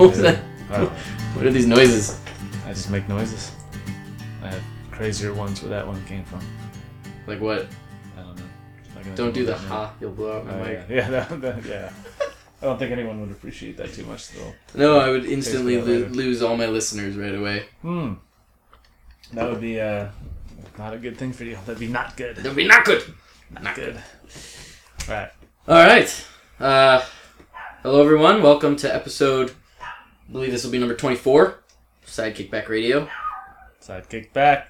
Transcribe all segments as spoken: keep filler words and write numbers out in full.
What was that? Wow. What are these noises? I just make noises. I have crazier ones where that one came from. Like what? I don't know. Don't do the ha, you'll blow out my uh, mic. Yeah, yeah. That, that, yeah. I don't think anyone would appreciate that too much, though. No, I would instantly lo- lose all my listeners right away. Hmm. That would be uh, not a good thing for you. That'd be not good. That'd be not good. Not, not good. good. All right. All right. Uh, hello, everyone. Welcome to episode, I believe this will be number twenty-four, Sidekick Back Radio. Sidekick Back.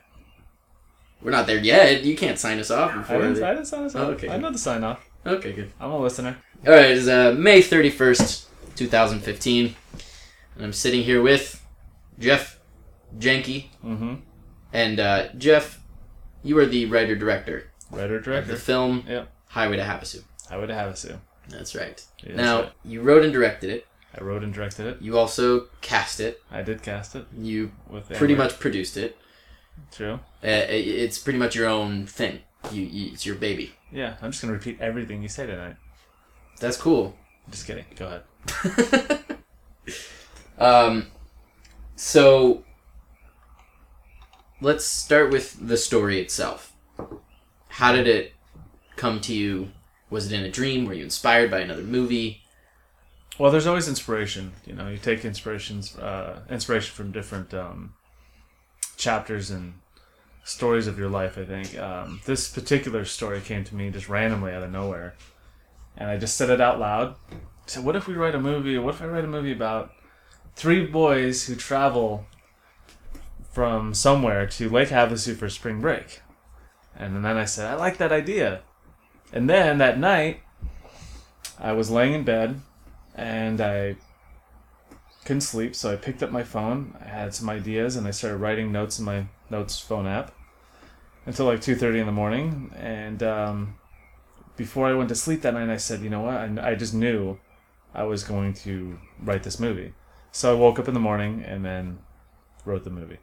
We're not there yet. You can't sign us off before. I didn't, I didn't sign us off. Oh, okay. I know the sign off. Okay, good. I'm a listener. All right, it's uh, May thirty-first, twenty fifteen, and I'm sitting here with Jeff Jenke. Mm-hmm. And uh, Jeff, you are the writer-director. Writer-director. Of the film yep. Highway to Havasu. Highway to Havasu. That's right. Yeah, that's now, right. You wrote and directed it. I wrote and directed it. You also cast it. I did cast it. You with pretty Amber. Much produced it. True. Uh, it's pretty much your own thing. You, you, it's your baby. Yeah, I'm just going to repeat everything you say tonight. That's cool. Just kidding. Go ahead. um, so, let's start with the story itself. How did it come to you? Was it in a dream? Were you inspired by another movie? Well, there's always inspiration. You know, you take inspirations, uh, inspiration from different um, chapters and stories of your life, I think. Um, this particular story came to me just randomly out of nowhere. And I just said it out loud. I said, what if we write a movie? What if I write a movie about three boys who travel from somewhere to Lake Havasu for spring break? And then I said, I like that idea. And then that night, I was laying in bed, and I couldn't sleep, so I picked up my phone. I had some ideas, and I started writing notes in my notes phone app until like two thirty in the morning. And um, before I went to sleep that night, I said, you know what? I, I just knew I was going to write this movie. So I woke up in the morning and then wrote the movie.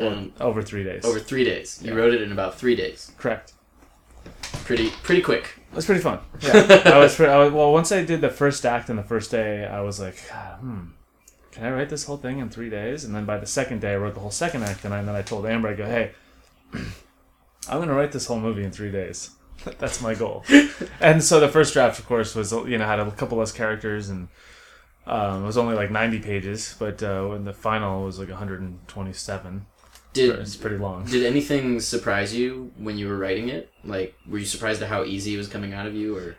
Um, over three days. Over three days. You yeah. wrote it in about three days. Correct. Pretty pretty quick. It was pretty fun. Yeah. I was, I was well. Once I did the first act on the first day, I was like, God, hmm, can I write this whole thing in three days? And then by the second day, I wrote the whole second act, and then I told Amber, I go, hey, I'm going to write this whole movie in three days. That's my goal. And so the first draft, of course, was you know had a couple less characters, and um, it was only like ninety pages. But uh, when the final was like one hundred twenty-seven. Did, it's pretty long. Did anything surprise you when you were writing it? Like, were you surprised at how easy it was coming out of you? Or,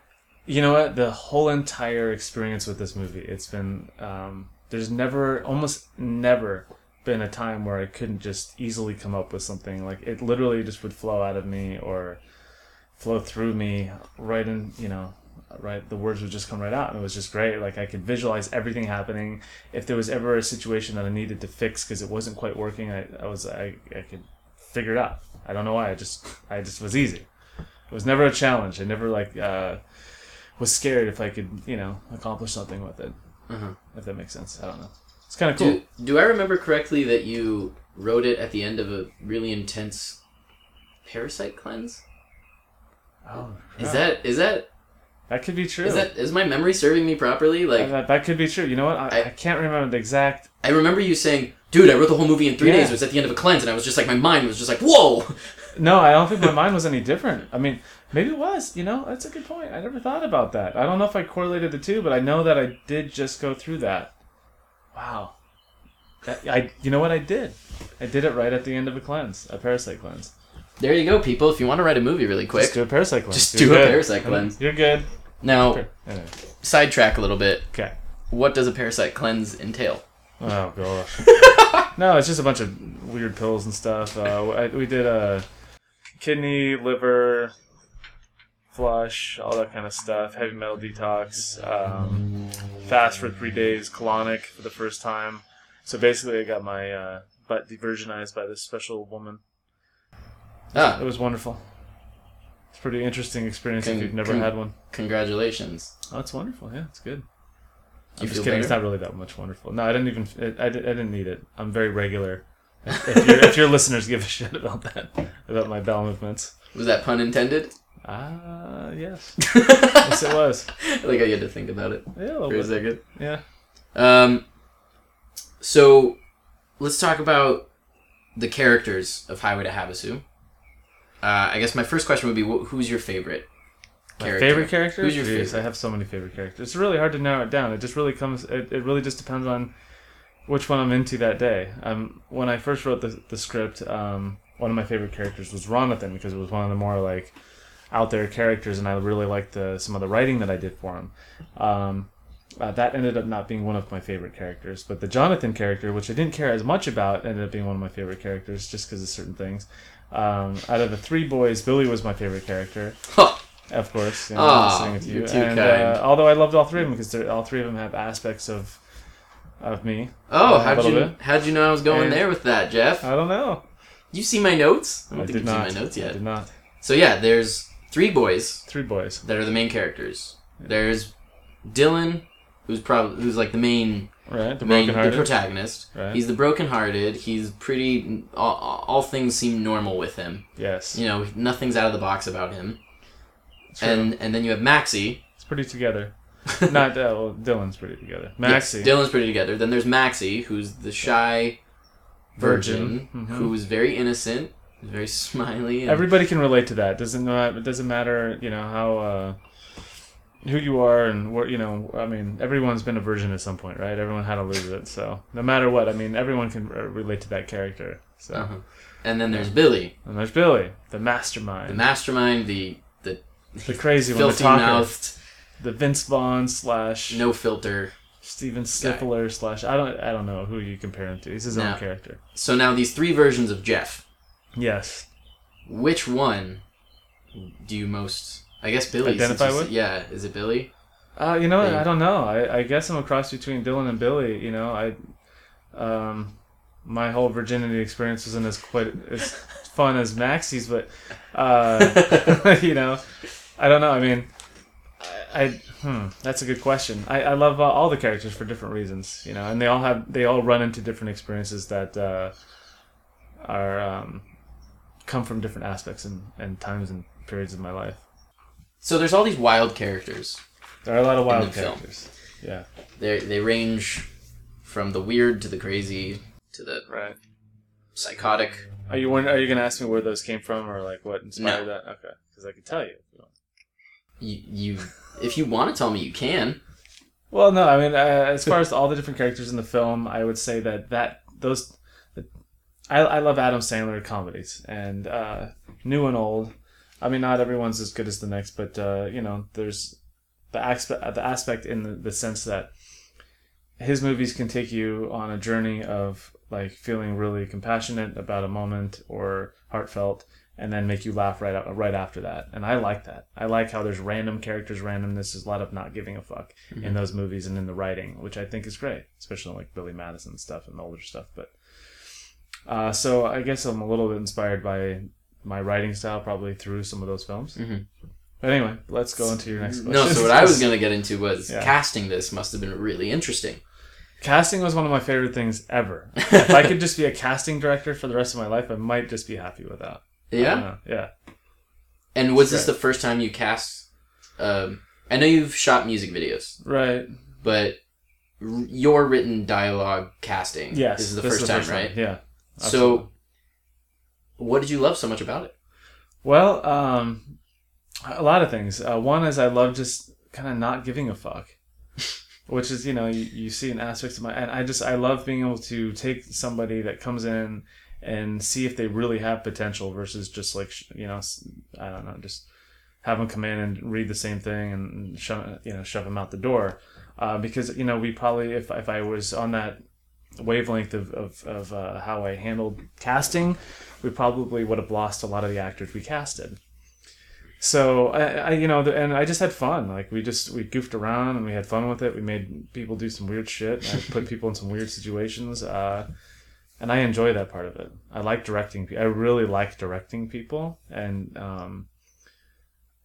you know what? The whole entire experience with this movie, it's been... Um, there's never, almost never been a time where I couldn't just easily come up with something. Like, it literally just would flow out of me or flow through me right in, you know... Right, the words would just come right out, and it was just great. Like, I could visualize everything happening. If there was ever a situation that I needed to fix because it wasn't quite working, I, I was I, I could figure it out. I don't know why. I just I just was easy. It was never a challenge. I never like uh, was scared if I could you know accomplish something with it. Uh-huh. If that makes sense, I don't know. It's kind of cool. Do, do I remember correctly that you wrote it at the end of a really intense parasite cleanse? Oh, crap. is that is that. That could be true. Is that is my memory serving me properly? Like that, that could be true. You know what? I, I, I can't remember the exact... I remember you saying, dude, I wrote the whole movie in three yeah. days. It was at the end of a cleanse, and I was just like, my mind was just like, whoa! No, I don't think my mind was any different. I mean, maybe it was. You know, that's a good point. I never thought about that. I don't know if I correlated the two, but I know that I did just go through that. Wow. That, I. You know what? I did. I did it right at the end of a cleanse, a parasite cleanse. There you go, people. If you want to write a movie really quick... Just do a parasite cleanse. Just do a parasite cleanse. You're good. Now, anyway. Sidetrack a little bit. Okay. What does a parasite cleanse entail? Oh, gosh. No, it's just a bunch of weird pills and stuff. Uh, I, we did uh, kidney, liver, flush, all that kind of stuff. Heavy metal detox. Um, fast for three days. Colonic for the first time. So basically I got my uh, butt diversionized by this special woman. Ah. It was wonderful. It's a pretty interesting experience con- if you've never con- had one. Congratulations. Oh, it's wonderful. Yeah, it's good. You I'm just kidding. Better? It's not really that much wonderful. No, I didn't even... It, I, did, I didn't need it. I'm very regular. If, if, your, if your listeners give a shit about that, about my bowel movements. Was that pun intended? Ah, uh, yes. Yes, it was. I think I had to think about it yeah, a for bit. a second. Yeah. Um, So let's talk about the characters of Highway to Havasu. Uh, I guess my first question would be, who's your favorite character? My favorite character? Who's your Jeez, favorite? I have so many favorite characters. It's really hard to narrow it down. It just really comes. It, it really just depends on which one I'm into that day. Um, when I first wrote the, the script, um, one of my favorite characters was Ronathan, because it was one of the more like out there characters, and I really liked the, some of the writing that I did for him. Um, uh, that ended up not being one of my favorite characters, but the Jonathan character, which I didn't care as much about, ended up being one of my favorite characters just because of certain things. Um, out of the three boys, Billy was my favorite character. Huh. Of course. You know, oh, with you. You're too and, kind. Uh, although I loved all three of them, because all three of them have aspects of of me. Oh, uh, how'd you bit. how'd you know I was going and there with that, Jeff? I don't know. You see my notes? I don't I think you've seen my notes yet. I did not. So yeah, there's three boys. Three boys that are the main characters. Yeah. There's Dylan, who's probably who's like the main, right? The main the protagonist. Right. He's the brokenhearted. He's pretty. All, all things seem normal with him. Yes. You know, nothing's out of the box about him. True. And and then you have Maxie. It's pretty together. Not uh, well, Dylan's pretty together. Maxie. Yes, Dylan's pretty together. Then there's Maxie, who's the shy virgin, virgin. Mm-hmm. Who's very innocent, very smiley. And everybody can relate to that. Doesn't not, it doesn't matter, you know, how uh, who you are and what, you know. I mean, everyone's been a virgin at some point, right? Everyone had to lose it. So no matter what, I mean, everyone can relate to that character. So. Uh-huh. And then there's Billy. And there's Billy, the mastermind. The mastermind. The the. The crazy one, filthy mouthed, the Vince Vaughn slash no filter, Steven Stifler slash I don't I don't know who you compare him to. He's his now, own character. So now these three versions of Jeff. Yes. Which one do you most? I guess Billy identify with. Yeah, is it Billy? Uh, you know, Billy. I don't know. I, I guess I'm a cross between Dylan and Billy. You know, I, um, my whole virginity experience wasn't as quite as fun as Maxie's, but, uh, you know. I don't know. I mean, I, I hmm, that's a good question. I, I love uh, all the characters for different reasons, you know, and they all have they all run into different experiences that uh, are um, come from different aspects and, and times and periods of my life. So there's all these wild characters. There are a lot of wild characters. Film. Yeah, they they range from the weird to the crazy to the right. psychotic. Are you wonder, Are you going to ask me where those came from or like what inspired no. that? Okay, because I could tell you. You, you, if you want to tell me, you can. Well, no, I mean, uh, as far as all the different characters in the film, I would say that, that those, the, I I love Adam Sandler comedies and uh, new and old. I mean, not everyone's as good as the next, but uh, you know, there's the aspect, the aspect in the, the sense that his movies can take you on a journey of like feeling really compassionate about a moment or heartfelt. And then make you laugh right out, right after that. And I like that. I like how there's random characters, randomness. There's a lot of not giving a fuck mm-hmm. in those movies and in the writing, which I think is great, especially like Billy Madison stuff and older stuff. But uh, so I guess I'm a little bit inspired by my writing style, probably through some of those films. Mm-hmm. But anyway, let's go into your next question. No, so what I was going to get into was yeah. casting. This must have been really interesting. Casting was one of my favorite things ever. If I could just be a casting director for the rest of my life, I might just be happy with that. Yeah? Yeah. And was this the first time you cast... Um, I know you've shot music videos. Right. But r- your written dialogue casting yes, this is the this first is the time, first right? Time. Yeah. Absolutely. So, what did you love so much about it? Well, um, a lot of things. Uh, one is I love just kind of not giving a fuck. Which is, you know, you, you see an aspect of my... And I just, I love being able to take somebody that comes in... and see if they really have potential versus just like, you know, I don't know, just have them come in and read the same thing and shove, you know, shove them out the door. Uh, because, you know, we probably, if if I was on that wavelength of, of, of uh, how I handled casting, we probably would have lost a lot of the actors we casted. So, I, I you know, and I just had fun. Like, we just, we goofed around and we had fun with it. We made people do some weird shit. I put people in some weird situations. Uh And I enjoy that part of it. I like directing. I really like directing people, and um,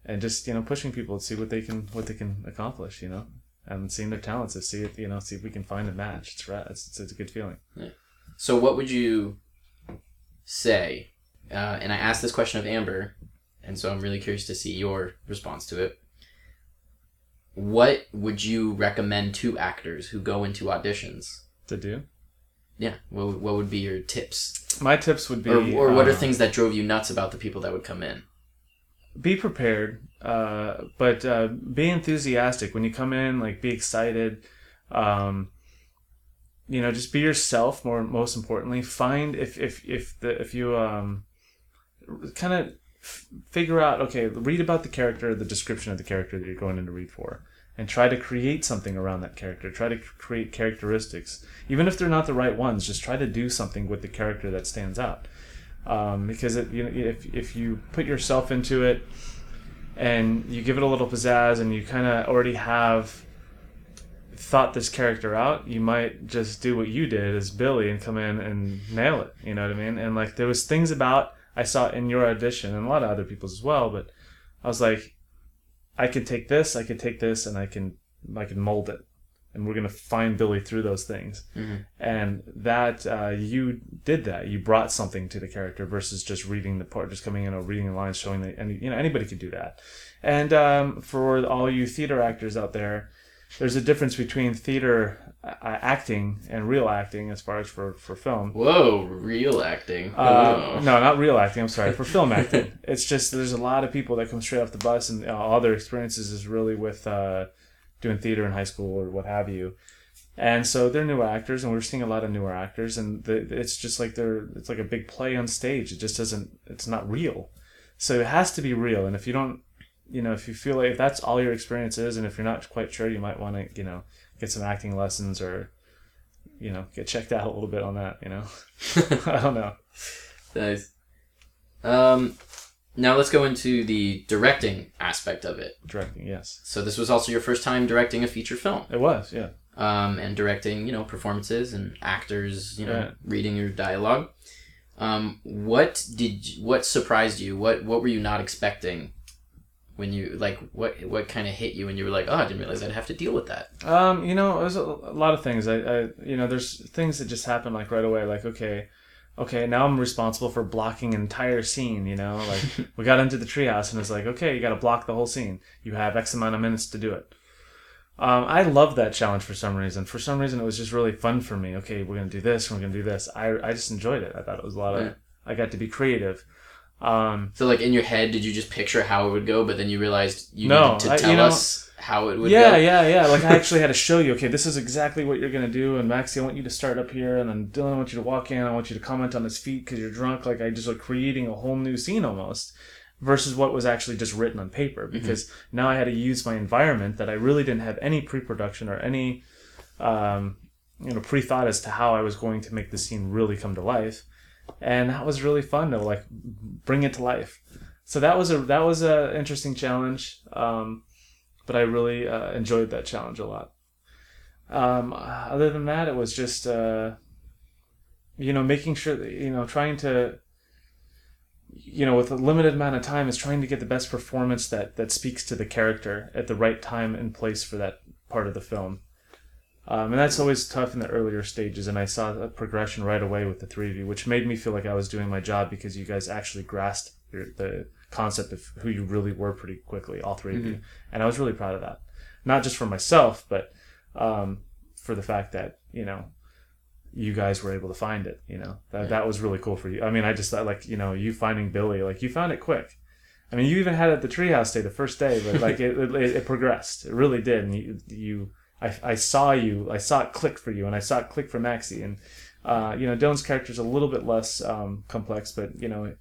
and just you know pushing people to see what they can what they can accomplish, you know, and seeing their talents to see it, you know, see if we can find a match. It's rad. It's, it's a good feeling. Yeah. So, what would you say? Uh, and I asked this question of Amber, and so I'm really curious to see your response to it. What would you recommend to actors who go into auditions to do? Yeah. What, what would be your tips? My tips would be... Or, or what uh, are things that drove you nuts about the people that would come in? Be prepared, uh, but uh, be enthusiastic. When you come in, like, be excited. Um, you know, just be yourself, more, most importantly. Find, if if if the, if you um, kind of f- figure out, okay, read about the character, the description of the character that you're going in to read for. And try to create something around that character. Try to create characteristics. Even if they're not the right ones, just try to do something with the character that stands out. Um, because it, you know, if if you put yourself into it and you give it a little pizzazz and you kind of already have thought this character out, you might just do what you did as Billy and come in and nail it. You know what I mean? And like there was things about I saw in your audition and a lot of other people's as well, but I was like, I can take this, I can take this, and I can I can mold it. And we're going to find Billy through those things. Mm-hmm. And that, uh, you did that. You brought something to the character versus just reading the part, just coming in and reading the lines, showing that, and, you know, anybody could do that. And um, for all you theater actors out there, there's a difference between theater uh, acting and real acting as far as for, for film. Whoa, real acting. Uh, no, not real acting. I'm sorry. For film acting. It's just there's a lot of people that come straight off the bus and uh, all their experiences is really with uh, doing theater in high school or what have you. And so they're new actors, and we're seeing a lot of newer actors, and the, it's just like they're it's like a big play on stage. It just doesn't – it's not real. So it has to be real, and if you don't – you know, if you feel like if that's all your experience is, and if you're not quite sure, you might want to, you know, get some acting lessons or, you know, get checked out a little bit on that, you know. I don't know. Nice. Um, now let's go into the directing aspect of it. Directing, yes. So this was also your first time directing a feature film. It was, yeah. Um, and directing, you know, performances and actors, you know, yeah. reading your dialogue. Um, what did what surprised you? What what were you not expecting? When you, like, what what kind of hit you when you were like, oh, I didn't realize I'd have to deal with that? Um, you know, there's a, a lot of things. I, I, you know, there's things that just happen, like, right away. Like, okay, okay, now I'm responsible for blocking an entire scene, you know? Like, we got into the treehouse, and it's like, okay, you got to block the whole scene. You have X amount of minutes to do it. Um, I love that challenge for some reason. For some reason, it was just really fun for me. Okay, we're going to do this, we're going to do this. I, I just enjoyed it. I thought it was a lot of... Yeah. I got to be creative. Um, so, like, in your head, did you just picture how it would go, but then you realized you no, needed to tell I, you know, us how it would yeah, go? Yeah, yeah, yeah. Like, I actually had to show you, okay, this is exactly what you're going to do, and Maxie, I want you to start up here, and then Dylan, I want you to walk in, I want you to comment on his feet because you're drunk. Like, I just was like, creating a whole new scene almost versus what was actually just written on paper because mm-hmm. now I had to use my environment that I really didn't have any pre-production or any, um, you know, pre-thought as to how I was going to make the scene really come to life. And that was really fun to like bring it to life. So that was a that was a interesting challenge, um, but I really uh, enjoyed that challenge a lot. Um, other than that, it was just uh, you know making sure that, you know trying to you know with a limited amount of time is trying to get the best performance that that speaks to the character at the right time and place for that part of the film. Um, and that's always tough in the earlier stages, and I saw a progression right away with the three of you, which made me feel like I was doing my job because you guys actually grasped your, the concept of who you really were pretty quickly, all three mm-hmm. of you. And I was really proud of that. Not just for myself, but um, for the fact that, you know, you guys were able to find it, you know. That, yeah. that was really cool for you. I mean, I just thought, like, you know, you finding Billy, like, you found it quick. I mean, you even had it at the treehouse day the first day, but, like, it, it, it progressed. It really did, and you... you I, I saw you, I saw it click for you, and I saw it click for Maxie. And, uh, you know, Dylan's character's a little bit less um, complex, but, you know,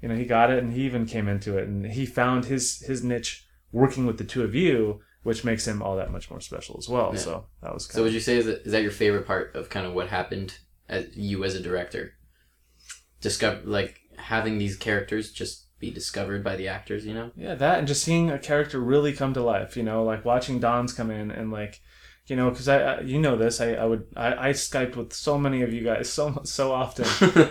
you know, he got it, and he even came into it. And he found his, his niche working with the two of you, which makes him all that much more special as well. Yeah. So that was kind So of... would you say, is that, is that your favorite part of kind of what happened at you as a director? Discover, like, having these characters just... be discovered by the actors, you know? Yeah, that and just seeing a character really come to life, you know, like watching Don's come in and like, you know, because I, I, you know this, I, I would, I, I Skyped with so many of you guys so so often,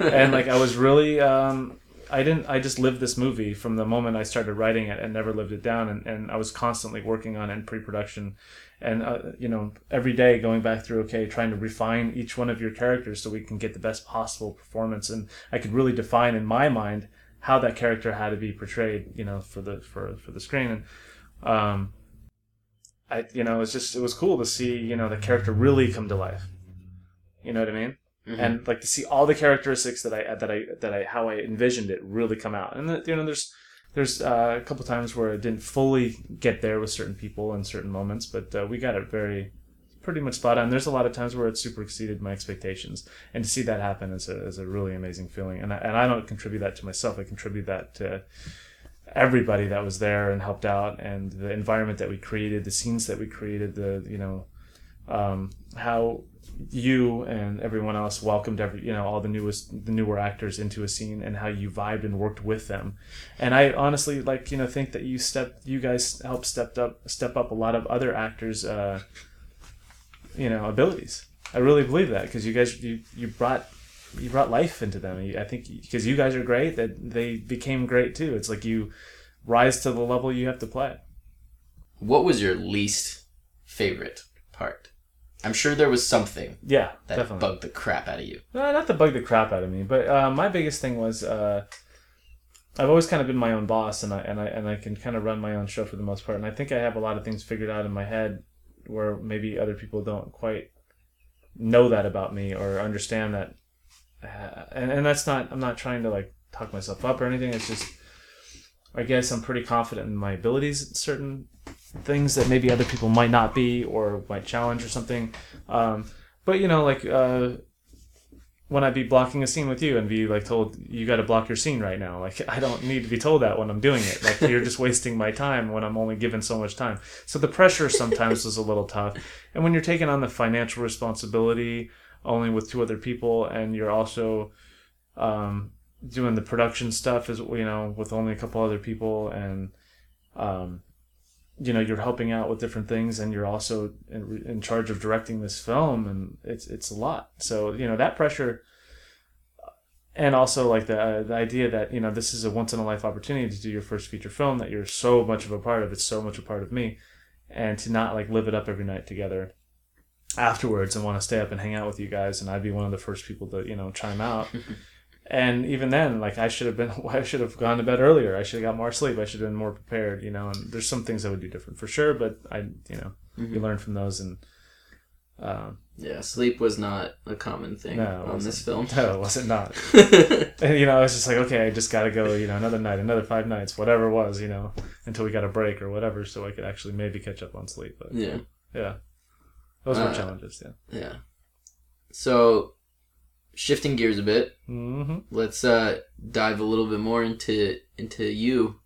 and like I was really, um, I didn't, I just lived this movie from the moment I started writing it and never lived it down, and, and I was constantly working on it in pre-production, and uh, you know, every day going back through, okay, trying to refine each one of your characters so we can get the best possible performance, and I could really define in my mind how that character had to be portrayed, you know, for the for, for the screen, and um, I you know it's just it was cool to see you know the character really come to life, you know what I mean? Mm-hmm. And like to see all the characteristics that I that I that I how I envisioned it really come out. And you know, there's there's uh, a couple times where I didn't fully get there with certain people in certain moments, but uh, we got it very pretty much spot on. There's a lot of times where it super exceeded my expectations, and to see that happen is a is a really amazing feeling. And I, and I don't contribute that to myself. I contribute that to everybody that was there and helped out, and the environment that we created, the scenes that we created, the you know um, how. You and everyone else welcomed every you know all the newest the newer actors into a scene, and how you vibed and worked with them. And I honestly like you know think that you step you guys helped stepped up step up a lot of other actors uh you know abilities. I really believe that, because you guys you you brought you brought life into them. I think because you guys are great, that they became great too. It's like you rise to the level you have to play. What was your least favorite part? I'm sure there was something yeah, that definitely. bugged the crap out of you. No, not that bugged the crap out of me, but uh, my biggest thing was uh, I've always kind of been my own boss, and I and I and I can kind of run my own show for the most part. And I think I have a lot of things figured out in my head where maybe other people don't quite know that about me or understand that. Uh, and and that's not I'm not trying to like talk myself up or anything. It's just I guess I'm pretty confident in my abilities at certain things that maybe other people might not be or might challenge or something. Um, but, you know, like uh, when I'd be blocking a scene with you and be like told, you got to block your scene right now. Like, I don't need to be told that when I'm doing it. Like, you're just wasting my time when I'm only given so much time. So the pressure sometimes was a little tough. And when you're taking on the financial responsibility only with two other people, and you're also um, doing the production stuff, is you know, with only a couple other people, and um, you know, you're helping out with different things, and you're also in, in charge of directing this film, and it's it's a lot. So, you know, that pressure, and also like the uh, the idea that, you know, this is a once in a life opportunity to do your first feature film that you're so much of a part of. It's so much a part of me, and to not like live it up every night together afterwards and want to stay up and hang out with you guys, and I'd be one of the first people to, you know, chime out. And even then, like, I should have been, I should have gone to bed earlier. I should have got more sleep. I should have been more prepared, you know. And there's some things I would do different for sure, but I, you know, mm-hmm. you learn from those. And um, yeah, sleep was not a common thing no, on this film. No, it wasn't not. And, you know, I was just like, okay, I just got to go, you know, another night, another five nights, whatever it was, you know, until we got a break or whatever, so I could actually maybe catch up on sleep. But yeah. Yeah. Those were uh, challenges, yeah. Yeah. So, shifting gears a bit, mm-hmm. let's uh, dive a little bit more into into you,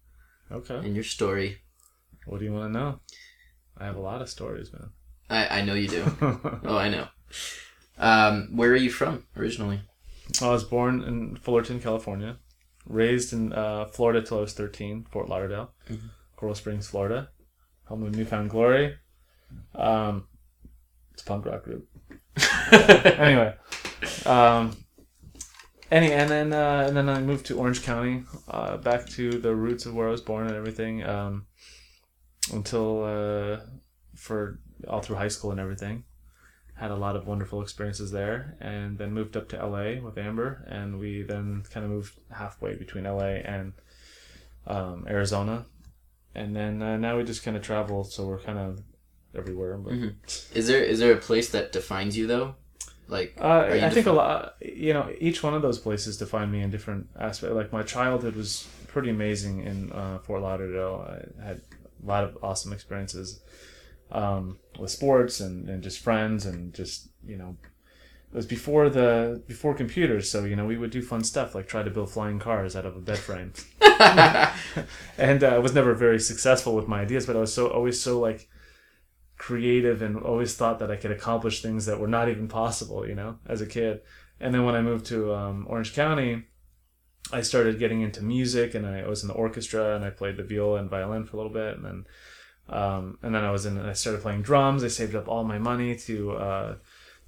okay, and your story. What do you want to know? I have a lot of stories, man. I, I know you do. Oh, I know. Um, where are you from originally? I was born in Fullerton, California. Raised in uh, Florida till I was thirteen, Fort Lauderdale, mm-hmm. Coral Springs, Florida, home of Newfound Glory. Um, it's a punk rock group. Yeah. Anyway. Um, any and then uh, and then I moved to Orange County, uh, back to the roots of where I was born and everything. Um, until uh, for all through high school and everything, had a lot of wonderful experiences there, and then moved up to L A with Amber, and we then kind of moved halfway between L A and um, Arizona, and then uh, now we just kind of travel, so we're kind of everywhere. But... Mm-hmm. Is there is there a place that defines you though? Like, uh, I think a lot, you know, each one of those places defined me in different aspects. Like, my childhood was pretty amazing in uh, Fort Lauderdale. I had a lot of awesome experiences um, with sports and, and just friends and just, you know, it was before the before computers. So, you know, we would do fun stuff like try to build flying cars out of a bed frame. And uh, I was never very successful with my ideas, but I was so always so like. creative and always thought that I could accomplish things that were not even possible, you know, as a kid. And then when I moved to um, Orange County, I started getting into music, and I was in the orchestra, and I played the viola and violin for a little bit, and then um, and then I was in. I started playing drums. I saved up all my money to uh,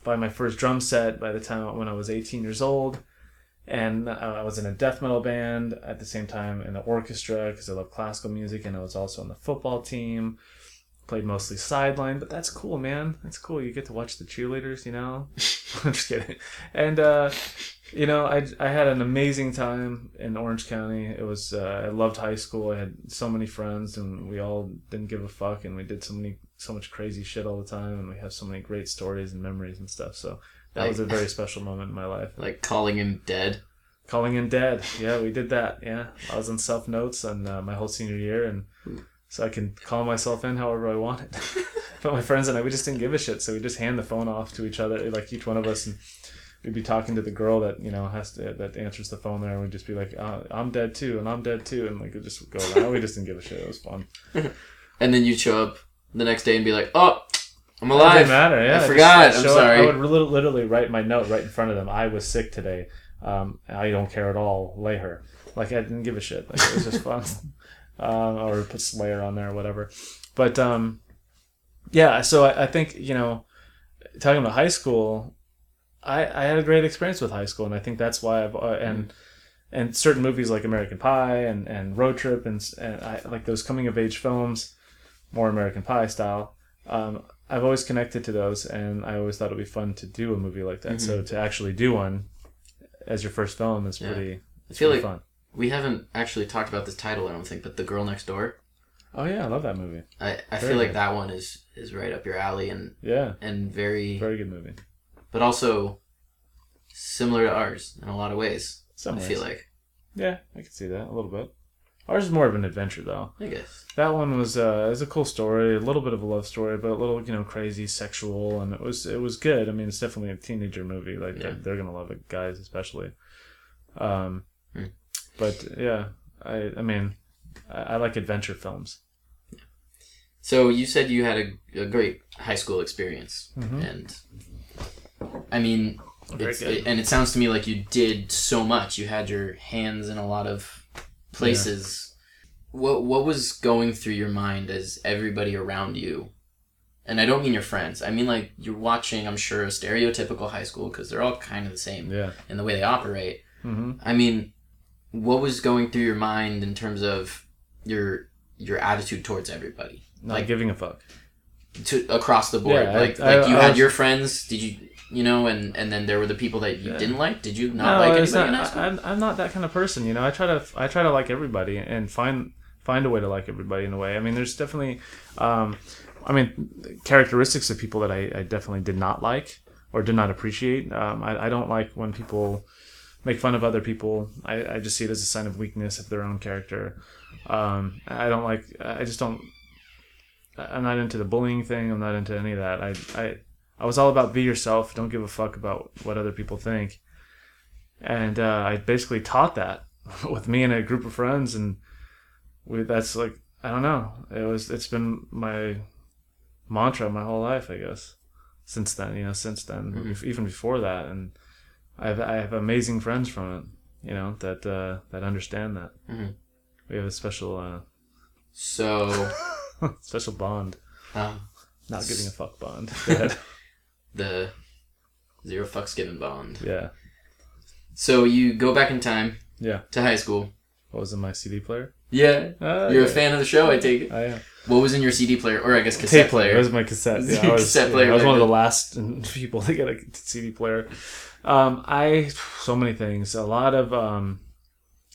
buy my first drum set by the time when I was eighteen years old, and I was in a death metal band at the same time in the orchestra because I love classical music, and I was also on the football team. Played mostly sideline, but that's cool, man. That's cool. You get to watch the cheerleaders, you know? I'm just kidding. And uh, You know, I, I had an amazing time in Orange County. It was uh, I loved high school. I had so many friends, and we all didn't give a fuck, and we did so many so much crazy shit all the time, and we have so many great stories and memories and stuff. So that like, was a very special moment in my life. Like calling him dead. Calling him dead. Yeah, we did that. Yeah, I was on self notes on uh, my whole senior year, and so I can call myself in however I want it. But my friends and I, we just didn't give a shit, so we just hand the phone off to each other, like each one of us. And we'd be talking to the girl that, you know, has to, that answers the phone there, and we'd just be like, oh, I'm dead too, and I'm dead too, and like it just would go around. We just didn't give a shit. It was fun. And then you'd show up the next day and be like, oh, I'm alive. It didn't matter, yeah. I, I forgot. I'm sorry. Up. I would literally write my note right in front of them. I was sick today. Um, I don't care at all. Lay her. Like, I didn't give a shit. Like, it was just fun. um, or put Slayer on there or whatever. But, um, yeah, so I, I think, you know, talking about high school... I, I had a great experience with high school, and I think that's why I've uh, and mm. and certain movies like American Pie and, and Road Trip and and I like those coming of age films, more American Pie style. Um, I've always connected to those, and I always thought it'd be fun to do a movie like that. Mm-hmm. So to actually do one as your first film is yeah. pretty. It's I feel pretty like fun. We haven't actually talked about this title, I don't think, but The Girl Next Door. Oh yeah, I love that movie. I, I feel like good. That one is, is right up your alley and yeah and very very good movie. But also similar to ours in a lot of ways. Some I ways. feel like. Yeah, I can see that a little bit. Ours is more of an adventure, though. I guess that one was uh, it was a cool story, a little bit of a love story, but a little you know crazy, sexual, and it was it was good. I mean, it's definitely a teenager movie. Like yeah. they're, they're gonna love it, guys especially. Um, hmm. but yeah, I I mean, I, I like adventure films. Yeah. So you said you had a, a great high school experience, mm-hmm. and. I mean, it's, it, and it sounds to me like you did so much. You had your hands in a lot of places. Yeah. What what was going through your mind as everybody around you, and I don't mean your friends. I mean like you're watching, I'm sure, a stereotypical high school because they're all kind of the same yeah. in the way they operate. Mm-hmm. I mean, what was going through your mind in terms of your your attitude towards everybody? Not like, giving a fuck. To, across the board. Yeah, like I, like I, you I had was... your friends. Did you... You know, and, and then there were the people that you yeah. didn't like. Did you not no, like anybody not, in high school? I'm, I'm not that kind of person, you know. I try to I try to like everybody and find find a way to like everybody in a way. I mean, there's definitely, um, I mean, characteristics of people that I, I definitely did not like or did not appreciate. Um, I, I don't like when people make fun of other people. I, I just see it as a sign of weakness of their own character. Um, I don't like, I just don't, I'm not into the bullying thing. I'm not into any of that. I, I, I was all about be yourself. Don't give a fuck about what other people think. And uh, I basically taught that with me and a group of friends. And we, that's like, I don't know. It was, it's been my mantra my whole life, I guess, since then, you know, since then, mm-hmm. even before that. And I have, I have amazing friends from it, you know, that, uh, that understand that. Mm-hmm. We have a special, uh, so special bond, um, not giving a fuck bond. Go ahead. The zero fucks given bond. Yeah. So you go back in time. Yeah. To high school. What was in my C D player? Yeah. Uh, You're yeah. a fan of the show, I take it. I am. What was in your C D player, or I guess cassette Tape player? It was my cassette. Yeah, I was, cassette player. Yeah, I was one of the last people to get a C D player. Um, I so many things. A lot of, um,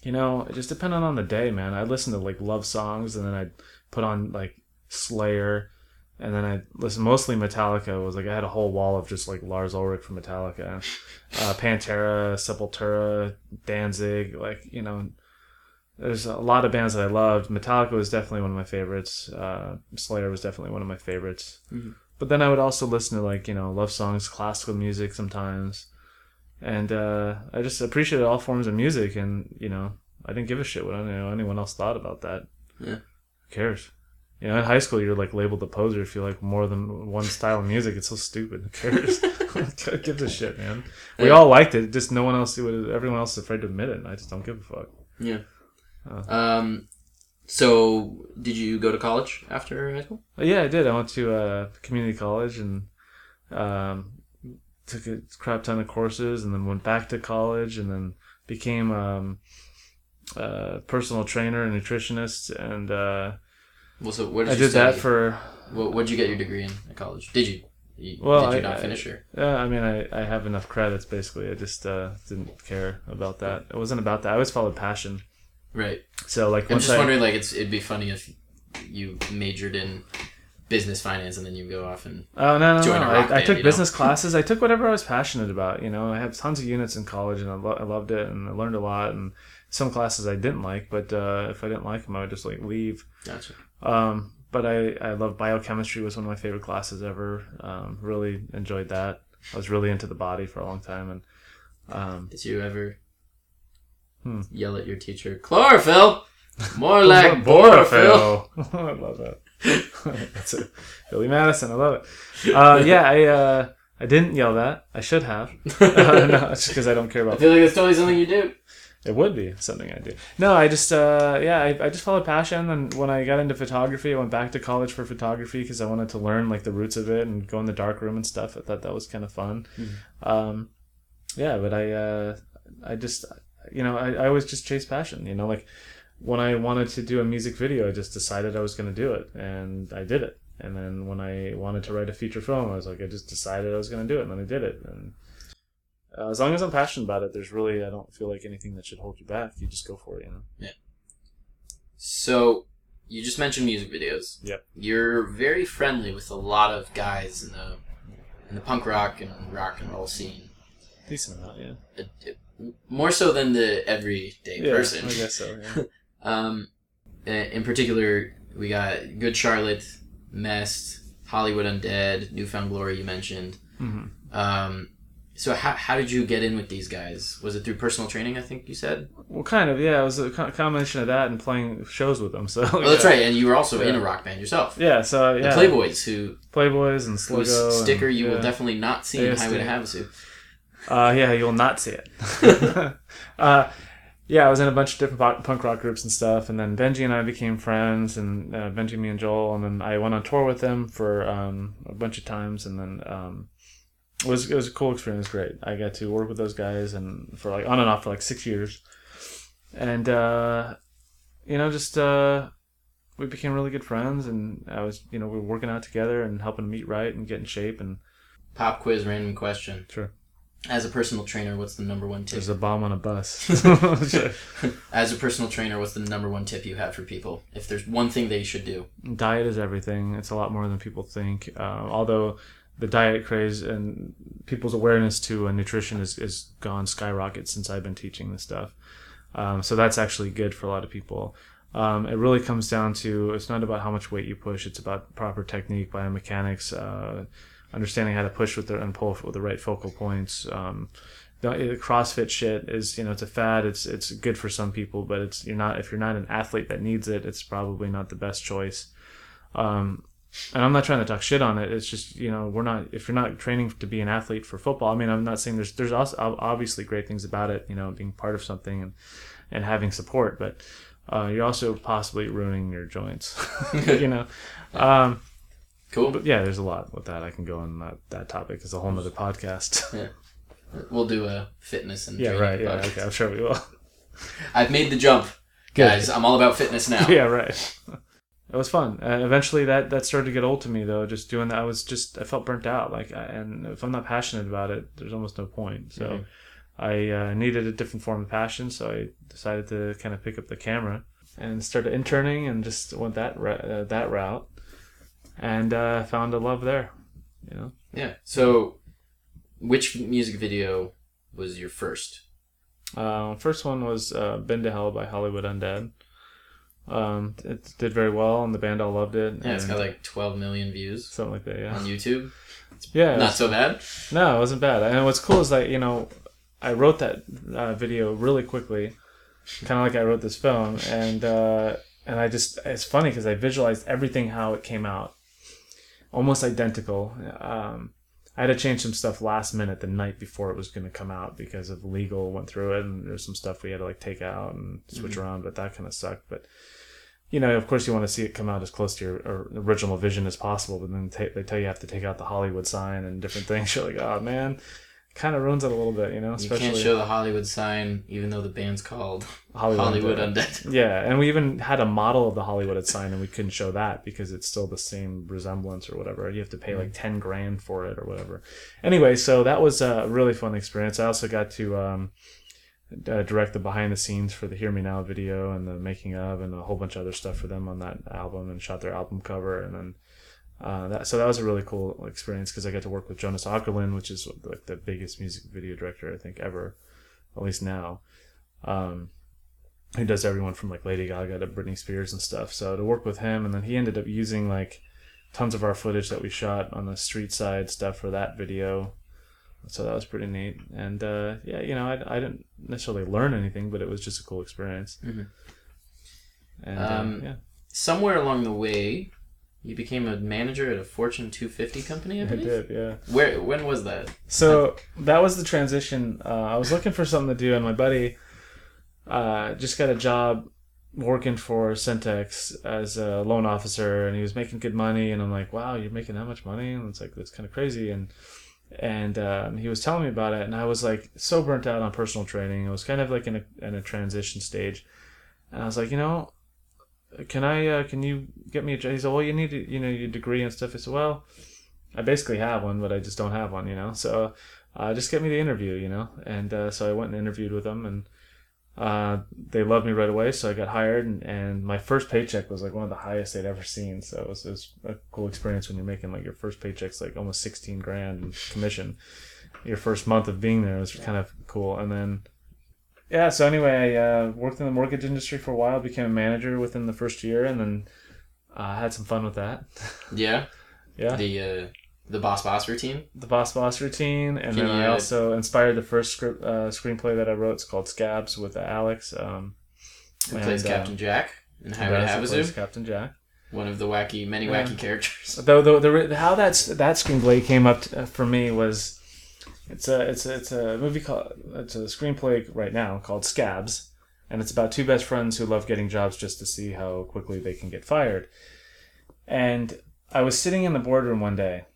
you know, it just depended on the day, man. I listened to like love songs, and then I put on like Slayer. And then I listened mostly Metallica. It was like I had a whole wall of just like Lars Ulrich from Metallica, uh, Pantera, Sepultura, Danzig. Like you know, there's a lot of bands that I loved. Metallica was definitely one of my favorites. Uh, Slayer was definitely one of my favorites. Mm-hmm. But then I would also listen to like you know love songs, classical music sometimes, and uh, I just appreciated all forms of music. And you know, I didn't give a shit what anyone else thought about that. Yeah, who cares? You know, in high school, you're, like, labeled a poser if you like more than one style of music. It's so stupid. Who cares? Who gives a shit, man? We yeah. all liked it. Just no one else, everyone else is afraid to admit it. And I just don't give a fuck. Yeah. Uh, um. So, did you go to college after high school? Yeah, I did. I went to uh, community college and um, took a crap ton of courses and then went back to college and then became um, a personal trainer and nutritionist and... Uh, Well, so what did I you did study? that for. What did you get your degree in at college? Did you? You, well, did you I, not finish her? I, yeah, I mean, I, I have enough credits, basically. I just uh, didn't care about that. It wasn't about that. I always followed passion. Right. So, like, I'm just I, wondering, like, it's it'd be funny if you majored in business finance and then you go off and oh no no, join no. A rock I, band, I took business know? classes. I took whatever I was passionate about. You know, I had tons of units in college, and I, lo- I loved it, and I learned a lot. And some classes I didn't like, but uh, if I didn't like them, I would just like leave. Gotcha. Um, but I I loved biochemistry. Was one of my favorite classes ever. Um, really enjoyed that. I was really into the body for a long time. And um, did you ever hmm. yell at your teacher, "Chlorophyll, more like borophyll"? I love that. That's it. Billy Madison, I love it. Uh, yeah, I uh, I didn't yell that. I should have. Uh, no, it's just because I don't care about. I feel like that's totally something you do. It would be something I do. No, I just uh, yeah, I, I just followed passion, and when I got into photography, I went back to college for photography because I wanted to learn like the roots of it and go in the dark room and stuff. I thought that was kind of fun. Mm-hmm. Um, yeah, but I uh, I just you know I, I always just chase passion. You know, like. When I wanted to do a music video, I just decided I was going to do it, and I did it. And then when I wanted to write a feature film, I was like, I just decided I was going to do it, and then I did it. And uh, as long as I'm passionate about it, there's really, I don't feel like anything that should hold you back. You just go for it, you know? Yeah. So, you just mentioned music videos. Yep. You're very friendly with a lot of guys in the in the punk rock and rock and roll scene. Decent amount, yeah. It, it, more so than the everyday yeah, person. I guess so, yeah. Um, in particular, we got Good Charlotte, Mest, Hollywood Undead, Newfound Glory you mentioned. Mm-hmm. Um, so how how did you get in with these guys? Was it through personal training, I think you said? Well, kind of, yeah. It was a combination of that and playing shows with them. So oh, yeah. That's right, and you were also yeah. in a rock band yourself. Yeah, so, yeah. The Playboys, who... Playboys and Slogo. Sticker and, you yeah. will definitely not see in Highway to Havasu. Uh, yeah, you'll not see it. uh... Yeah, I was in a bunch of different punk rock groups and stuff, and then Benji and I became friends, and uh, Benji, me, and Joel, and then I went on tour with them for um, a bunch of times, and then um, it was it was a cool experience. Great, I got to work with those guys, and for like on and off for like six years, and uh, you know, just uh, we became really good friends, and I was you know we were working out together and helping to meet right and get in shape. And pop quiz, random question. Sure. As a personal trainer, what's the number one tip? There's a bomb on a bus. As a personal trainer, what's the number one tip you have for people? If there's one thing they should do. Diet is everything. It's a lot more than people think. Uh, although the diet craze and people's awareness to uh, nutrition is, is gone skyrocket since I've been teaching this stuff. Um, so that's actually good for a lot of people. Um, it really comes down to, it's not about how much weight you push. It's about proper technique, biomechanics, uh, understanding how to push with the and pull with the right focal points. Um, the CrossFit shit is, you know, it's a fad. It's it's good for some people, but it's you're not if you're not an athlete that needs it, it's probably not the best choice. Um, and I'm not trying to talk shit on it. It's just you know we're not if you're not training to be an athlete for football. I mean, I'm not saying there's there's also obviously great things about it. You know, being part of something and and having support, but uh, you're also possibly ruining your joints. you know. Um, Cool. But yeah, there's a lot with that. I can go on that, that topic. It's a whole other podcast. Yeah. We'll do a fitness and yeah, right. Yeah, podcast. Okay. I'm sure we will. I've made the jump, guys. Good. I'm all about fitness now. Yeah, right. It was fun. Uh, eventually, that, that started to get old to me though. Just doing that, I was just I felt burnt out. Like, I, and if I'm not passionate about it, there's almost no point. So, mm-hmm. I uh, needed a different form of passion. So I decided to kind of pick up the camera and started interning and just went that uh, that route. And uh, found a love there, you know. Yeah. So, which music video was your first? Uh, first one was uh, "Been to Hell" by Hollywood Undead. Um, it did very well, and the band all loved it. Yeah, it's got like twelve million views, something like that. Yeah. On YouTube. Yeah. Not was, so bad. No, it wasn't bad. And what's cool is that you know, I wrote that uh, video really quickly, kind of like I wrote this film, and uh, and I just it's funny because I visualized everything how it came out. Almost identical. Um, I had to change some stuff last minute the night before it was going to come out because of legal went through it and there's some stuff we had to like take out and switch mm-hmm. around, but that kind of sucked. But, you know, of course you want to see it come out as close to your original vision as possible, but then t- they tell you you have to take out the Hollywood sign and different things. You're like, oh man, kind of ruins it a little bit, you know. Especially, you can't show the Hollywood sign, even though the band's called Hollywood, Hollywood Undead. Undead. Yeah, and we even had a model of the Hollywood sign, and we couldn't show that because it's still the same resemblance or whatever. You have to pay like ten grand for it or whatever. Anyway, so that was a really fun experience. I also got to um, uh, direct the behind the scenes for the Hear Me Now video and the making of and a whole bunch of other stuff for them on that album, and shot their album cover, and then. Uh, that, so that was a really cool experience because I got to work with Jonas Åkerlund, which is like the biggest music video director I think ever, at least now. Um, he does everyone from like Lady Gaga to Britney Spears and stuff. So to work with him, and then he ended up using like tons of our footage that we shot on the street side stuff for that video. So that was pretty neat. And uh, yeah, you know, I, I didn't necessarily learn anything, but it was just a cool experience. Mm-hmm. And um, um, yeah, somewhere along the way. You became a manager at a Fortune two fifty company, I believe? I did, yeah. Where? When was that? So that was the transition. Uh, I was looking for something to do, and my buddy uh, just got a job working for Centex as a loan officer, and he was making good money. And I'm like, wow, you're making that much money? And it's like, that's kind of crazy. And and um, he was telling me about it, and I was like so burnt out on personal training. I was kind of like in a, in a transition stage. And I was like, you know... Can I? Uh, can you get me a job? He said, "Well, you need to, you know, your degree and stuff." I said, "Well, I basically have one, but I just don't have one, you know. So, uh, just get me the interview, you know." And uh, so I went and interviewed with them, and uh, they loved me right away. So I got hired, and, and my first paycheck was like one of the highest they'd ever seen. So it was, it was a cool experience when you're making like your first paycheck's like almost sixteen grand in commission. Your first month of being there was kind of cool, and then. Yeah, so anyway, I uh, worked in the mortgage industry for a while, became a manager within the first year, and then uh, had some fun with that. Yeah? Yeah. The uh, the Boss Boss routine? The Boss Boss routine, and Can then I also it? inspired the first script, uh, screenplay that I wrote. It's called Scabs with Alex. Um, Who and, plays Captain uh, Jack in Highway to Havasu. plays Captain Jack. One of the wacky, many yeah. wacky characters. Though the, the, the, how that's, that screenplay came up to, uh, for me was... It's a it's a, it's a movie called it's a screenplay right now called Scabs, and it's about two best friends who love getting jobs just to see how quickly they can get fired. And I was sitting in the boardroom one day,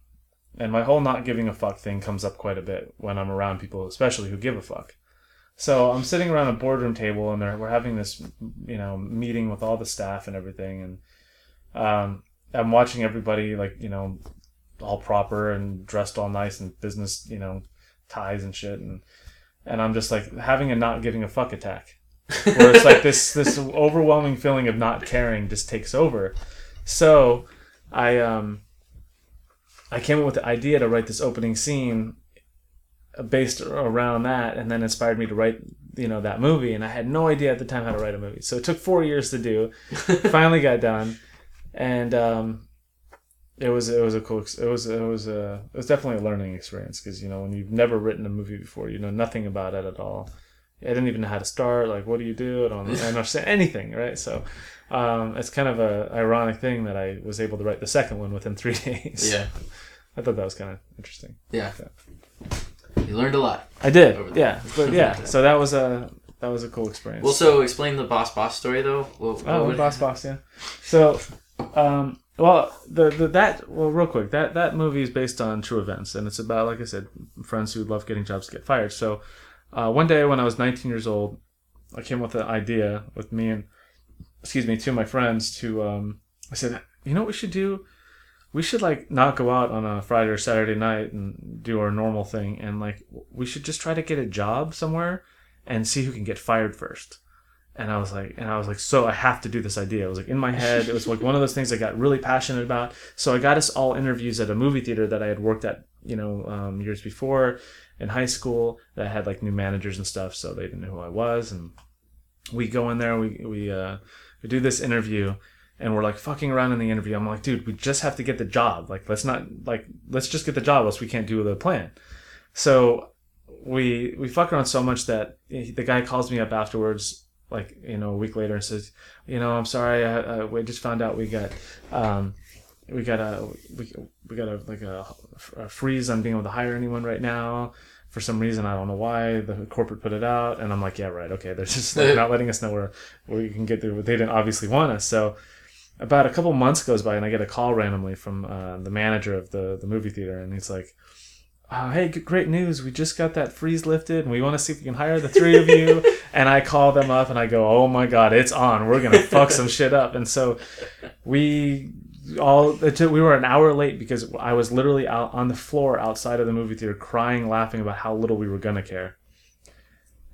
and my whole not giving a fuck thing comes up quite a bit when I'm around people, especially who give a fuck. So I'm sitting around a boardroom table, and we're having this you know meeting with all the staff and everything, and um, I'm watching everybody like you know all proper and dressed all nice and business you know. ties and shit, and and I'm just like having a not giving a fuck attack, where it's like this this overwhelming feeling of not caring just takes over. So I um I came up with the idea to write this opening scene based around that, and then inspired me to write you know that movie. And I had no idea at the time how to write a movie, so it took four years to do. Finally got done, and um. It was it was a cool it was it was a it was definitely a learning experience because you know when you've never written a movie before you know nothing about it at all. I didn't even know how to start. Like, what do you do? I don't, I don't understand anything, right? So, um, it's kind of a ironic thing that I was able to write the second one within three days. Yeah, I thought that was kind of interesting. Yeah, yeah. You learned a lot. I did. Yeah, but yeah, so that was a. That was a cool experience. Well, so explain the Boss Boss story though. Well, oh, the Boss Boss, yeah. So, um, well, the, the that well, real quick, that that movie is based on true events, and it's about, like I said, friends who love getting jobs to get fired. So, uh, one day when I was nineteen years old, I came with an idea with me and, excuse me, two of my friends. To um, I said, you know what we should do? We should like not go out on a Friday or Saturday night and do our normal thing, and like we should just try to get a job somewhere. And see who can get fired first. And I was like, and I was like, so I have to do this idea. I was like in my head. It was like one of those things I got really passionate about. So I got us all interviews at a movie theater that I had worked at, you know, um, years before in high school that had like new managers and stuff. So they didn't know who I was. And we go in there, we, we, uh, we do this interview and we're like fucking around in the interview. I'm like, dude, we just have to get the job. Like, let's not like, let's just get the job. Else we can't do the plan. So, We we fuck around so much that the guy calls me up afterwards, like, you know, a week later and says, you know, I'm sorry, I, I, we just found out we got, um, we got a, we, we got a, like a, a freeze on being able to hire anyone right now. For some reason, I don't know why, the corporate put it out. And I'm like, yeah, right, okay, they're just like, not letting us know where, where we can get there. They didn't obviously want us, so... About a couple months goes by and I get a call randomly from uh, the manager of the, the movie theater and he's like, oh, hey, great news. We just got that freeze lifted, and we want to see if we can hire the three of you. And I call them up, and I go, oh, my God, it's on. We're going to fuck some shit up. And so we all it took, we were an hour late because I was literally out on the floor outside of the movie theater crying, laughing about how little we were going to care.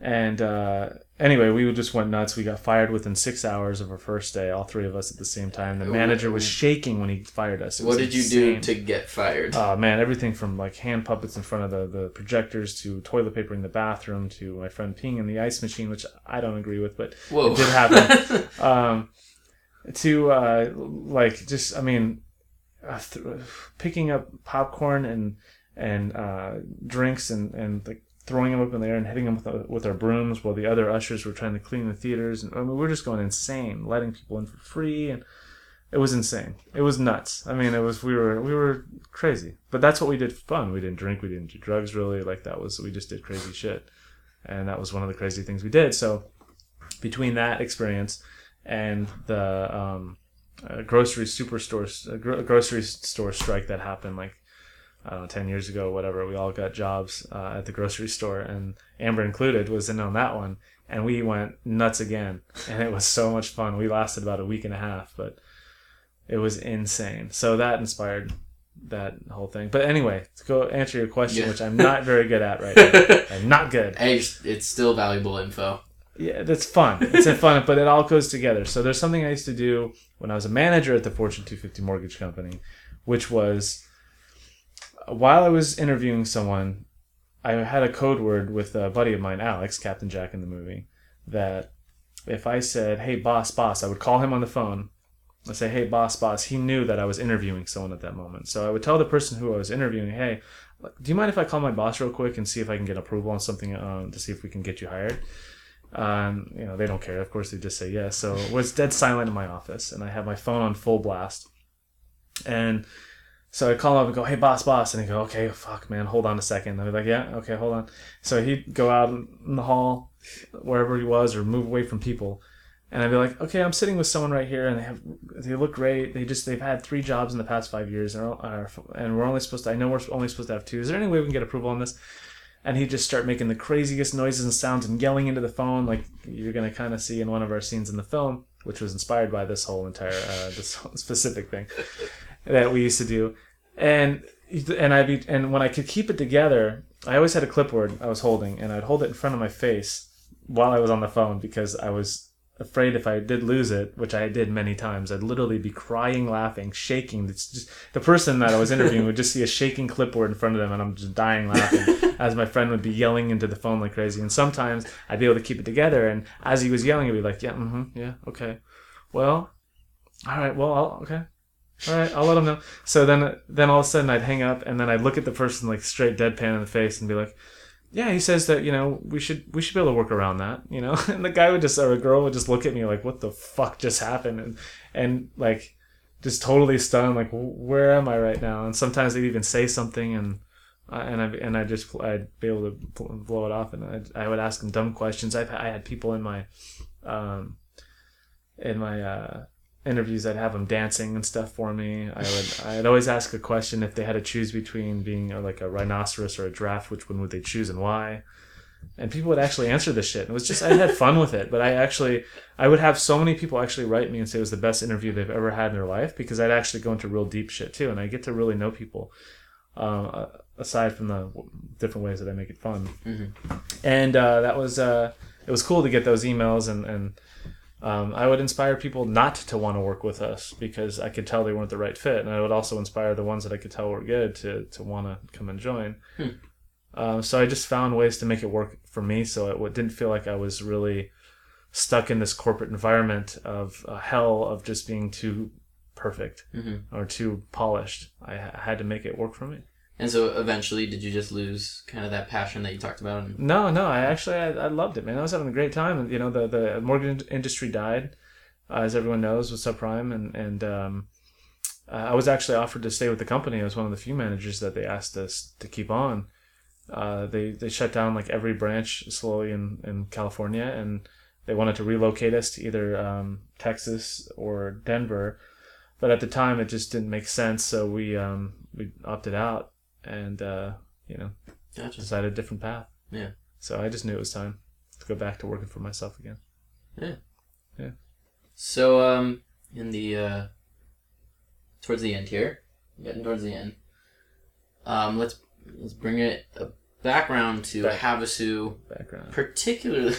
And uh, anyway, we just went nuts. We got fired within six hours of our first day, all three of us at the same time. The manager was shaking when he fired us. It what did insane. you do to get fired? Oh, uh, man, everything from like hand puppets in front of the, the projectors to toilet paper in the bathroom to my friend peeing in the ice machine, which I don't agree with, but Whoa. it did happen. um, to uh, like just, I mean, uh, th- picking up popcorn and, and uh, drinks and, and like, throwing them up in the air and hitting them with, the, with our brooms while the other ushers were trying to clean the theaters. And I mean, we were just going insane, letting people in for free, and it was insane. It was nuts. I mean, it was we were we were crazy, but that's what we did for fun. We didn't drink, we didn't do drugs, really. Like that was we just did crazy shit, and that was one of the crazy things we did. So between that experience and the um, uh, grocery superstore uh, gro- grocery store strike that happened, like. I don't know, ten years ago, whatever, we all got jobs uh, at the grocery store, and Amber included was in on that one, and we went nuts again, and it was so much fun. We lasted about a week and a half, but it was insane. So that inspired that whole thing. But anyway, to go answer your question, yeah. which I'm not very good at right now. I'm not good. Hey, it's still valuable info. Yeah, that's fun. It's fun, but it all goes together. So there's something I used to do when I was a manager at the Fortune two fifty Mortgage Company, which was... While I was interviewing someone, I had a code word with a buddy of mine, Alex, Captain Jack in the movie, that if I said, hey, boss, boss, I would call him on the phone. I'd say, hey, boss, boss. He knew that I was interviewing someone at that moment. So I would tell the person who I was interviewing, hey, do you mind if I call my boss real quick and see if I can get approval on something um, to see if we can get you hired? Um, you know, they don't care. Of course, they just say yes. So it was dead silent in my office, and I had my phone on full blast. And... So I call him up and go, hey, boss, boss. And he go, okay, fuck, man, hold on a second. And I'd be like, yeah, okay, hold on. So he'd go out in the hall, wherever he was, or move away from people. And I'd be like, okay, I'm sitting with someone right here, and they have they look great. They just, they've had three jobs in the past five years, and we're only supposed to, I know we're only supposed to have two. Is there any way we can get approval on this? And he'd just start making the craziest noises and sounds and yelling into the phone, like you're going to kind of see in one of our scenes in the film, which was inspired by this whole entire, uh, this whole specific thing. That we used to do, and and I be and when I could keep it together, I always had a clipboard I was holding, and I'd hold it in front of my face while I was on the phone because I was afraid if I did lose it, which I did many times, I'd literally be crying, laughing, shaking. It's just, the person that I was interviewing would just see a shaking clipboard in front of them, and I'm just dying laughing as my friend would be yelling into the phone like crazy. And sometimes I'd be able to keep it together, and as he was yelling, I'd be like, yeah, mm-hmm, yeah, okay, well, all right, well, I'll, okay. All right, I'll let him know. So then then all of a sudden I'd hang up, and then I'd look at the person like straight deadpan in the face and be like, yeah, he says that, you know, we should we should be able to work around that, you know? And the guy would just, or a girl would just look at me like, what the fuck just happened? And, and like, just totally stunned, like, where am I right now? And sometimes they'd even say something, and uh, and I and I just, I'd be able to blow it off, and I'd, I would ask them dumb questions. I've, I had people in my, um, in my, uh, interviews, I'd have them dancing and stuff for me. I would, I'd always ask a question if they had to choose between being like a rhinoceros or a giraffe, which one would they choose and why? And people would actually answer this shit. And it was just, I had fun with it, but I actually, I would have so many people actually write me and say it was the best interview they've ever had in their life because I'd actually go into real deep shit too. And I get to really know people, uh, aside from the different ways that I make it fun. Mm-hmm. And, uh, that was, uh, it was cool to get those emails and, and, Um, I would inspire people not to want to work with us because I could tell they weren't the right fit. And I would also inspire the ones that I could tell were good to, to want to come and join. Hmm. Uh, so I just found ways to make it work for me so it didn't feel like I was really stuck in this corporate environment of uh, hell of just being too perfect mm-hmm. or too polished. I, I had to make it work for me. And so eventually, did you just lose kind of that passion that you talked about? No, no. I actually, I, I loved it, man. I was having a great time. You know, the, the mortgage industry died, uh, as everyone knows, with subprime. And, and um, I was actually offered to stay with the company. I was one of the few managers that they asked us to keep on. Uh, they, they shut down like every branch slowly in, in California. And they wanted to relocate us to either um, Texas or Denver. But at the time, it just didn't make sense. So we um, we opted out. And, uh, you know, gotcha. Decided a different path. Yeah. So I just knew it was time to go back to working for myself again. Yeah. Yeah. So, um, in the, uh, towards the end here, getting towards the end, um, let's, let's bring it a back round to back. Havasu. Background. Particularly,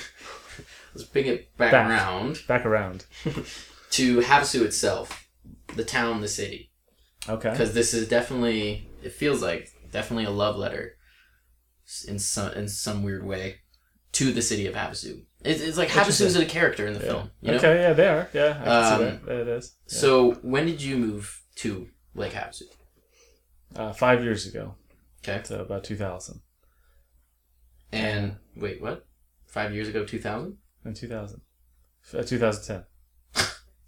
let's bring it back, back. around. Back around. To Havasu itself, the town, the city. Okay. Because this is definitely, it feels like, definitely a love letter in some in some weird way to the city of Havasu. It's, it's like Havasu is a character in the yeah. film. You know? Okay, yeah, they are. Yeah, I can um, see that. There it is. Yeah. So when did you move to Lake Havasu? Uh, five years ago. Okay. So about two thousand. And, yeah. wait, what? Five years ago, two thousand? In two thousand. Uh, two thousand ten.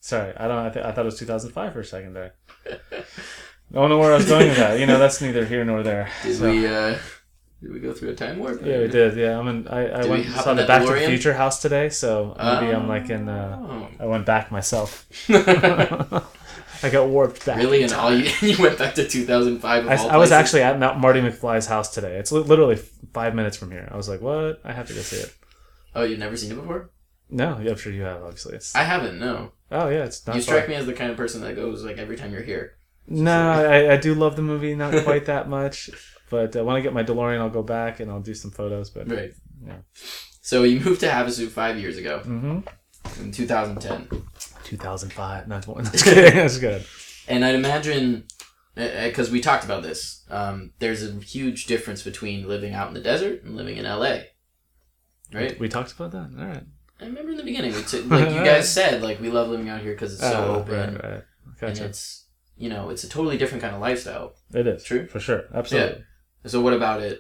Sorry, I don't. I, th- I thought it was two thousand five for a second there. I don't know where I was going with that. You know, that's neither here nor there. Did so. we uh, did we go through a time warp? Yeah, we did. Yeah, I'm in. I, I went we saw the Back DeLorean? to the Future house today, so maybe um, I'm like in. Uh, I went back myself. I got warped back. Really, and all you you went back to two thousand five. I, I was actually at Marty McFly's house today. It's literally five minutes from here. I was like, what? I have to go see it. Oh, you've never seen it before? No, I'm sure you have. Obviously, it's... I haven't. No. Oh yeah, it's not. You strike far. me as the kind of person that goes like every time you're here. It's no, like... I, I do love the movie, not quite that much, but uh, when I get my DeLorean, I'll go back and I'll do some photos. But right, yeah. So you moved to Havasu five years ago. Mm-hmm. In two thousand ten. two thousand five. Not one. That's good. That's good. And I'd imagine, because uh, we talked about this, um, there's a huge difference between living out in the desert and living in L A. Right. We talked about that. All right. I remember in the beginning, we took, like you guys said, like we love living out here because it's so oh, open, right, right. Gotcha. And it's you know it's a totally different kind of lifestyle. It is true for sure, absolutely. Yeah. So what about it?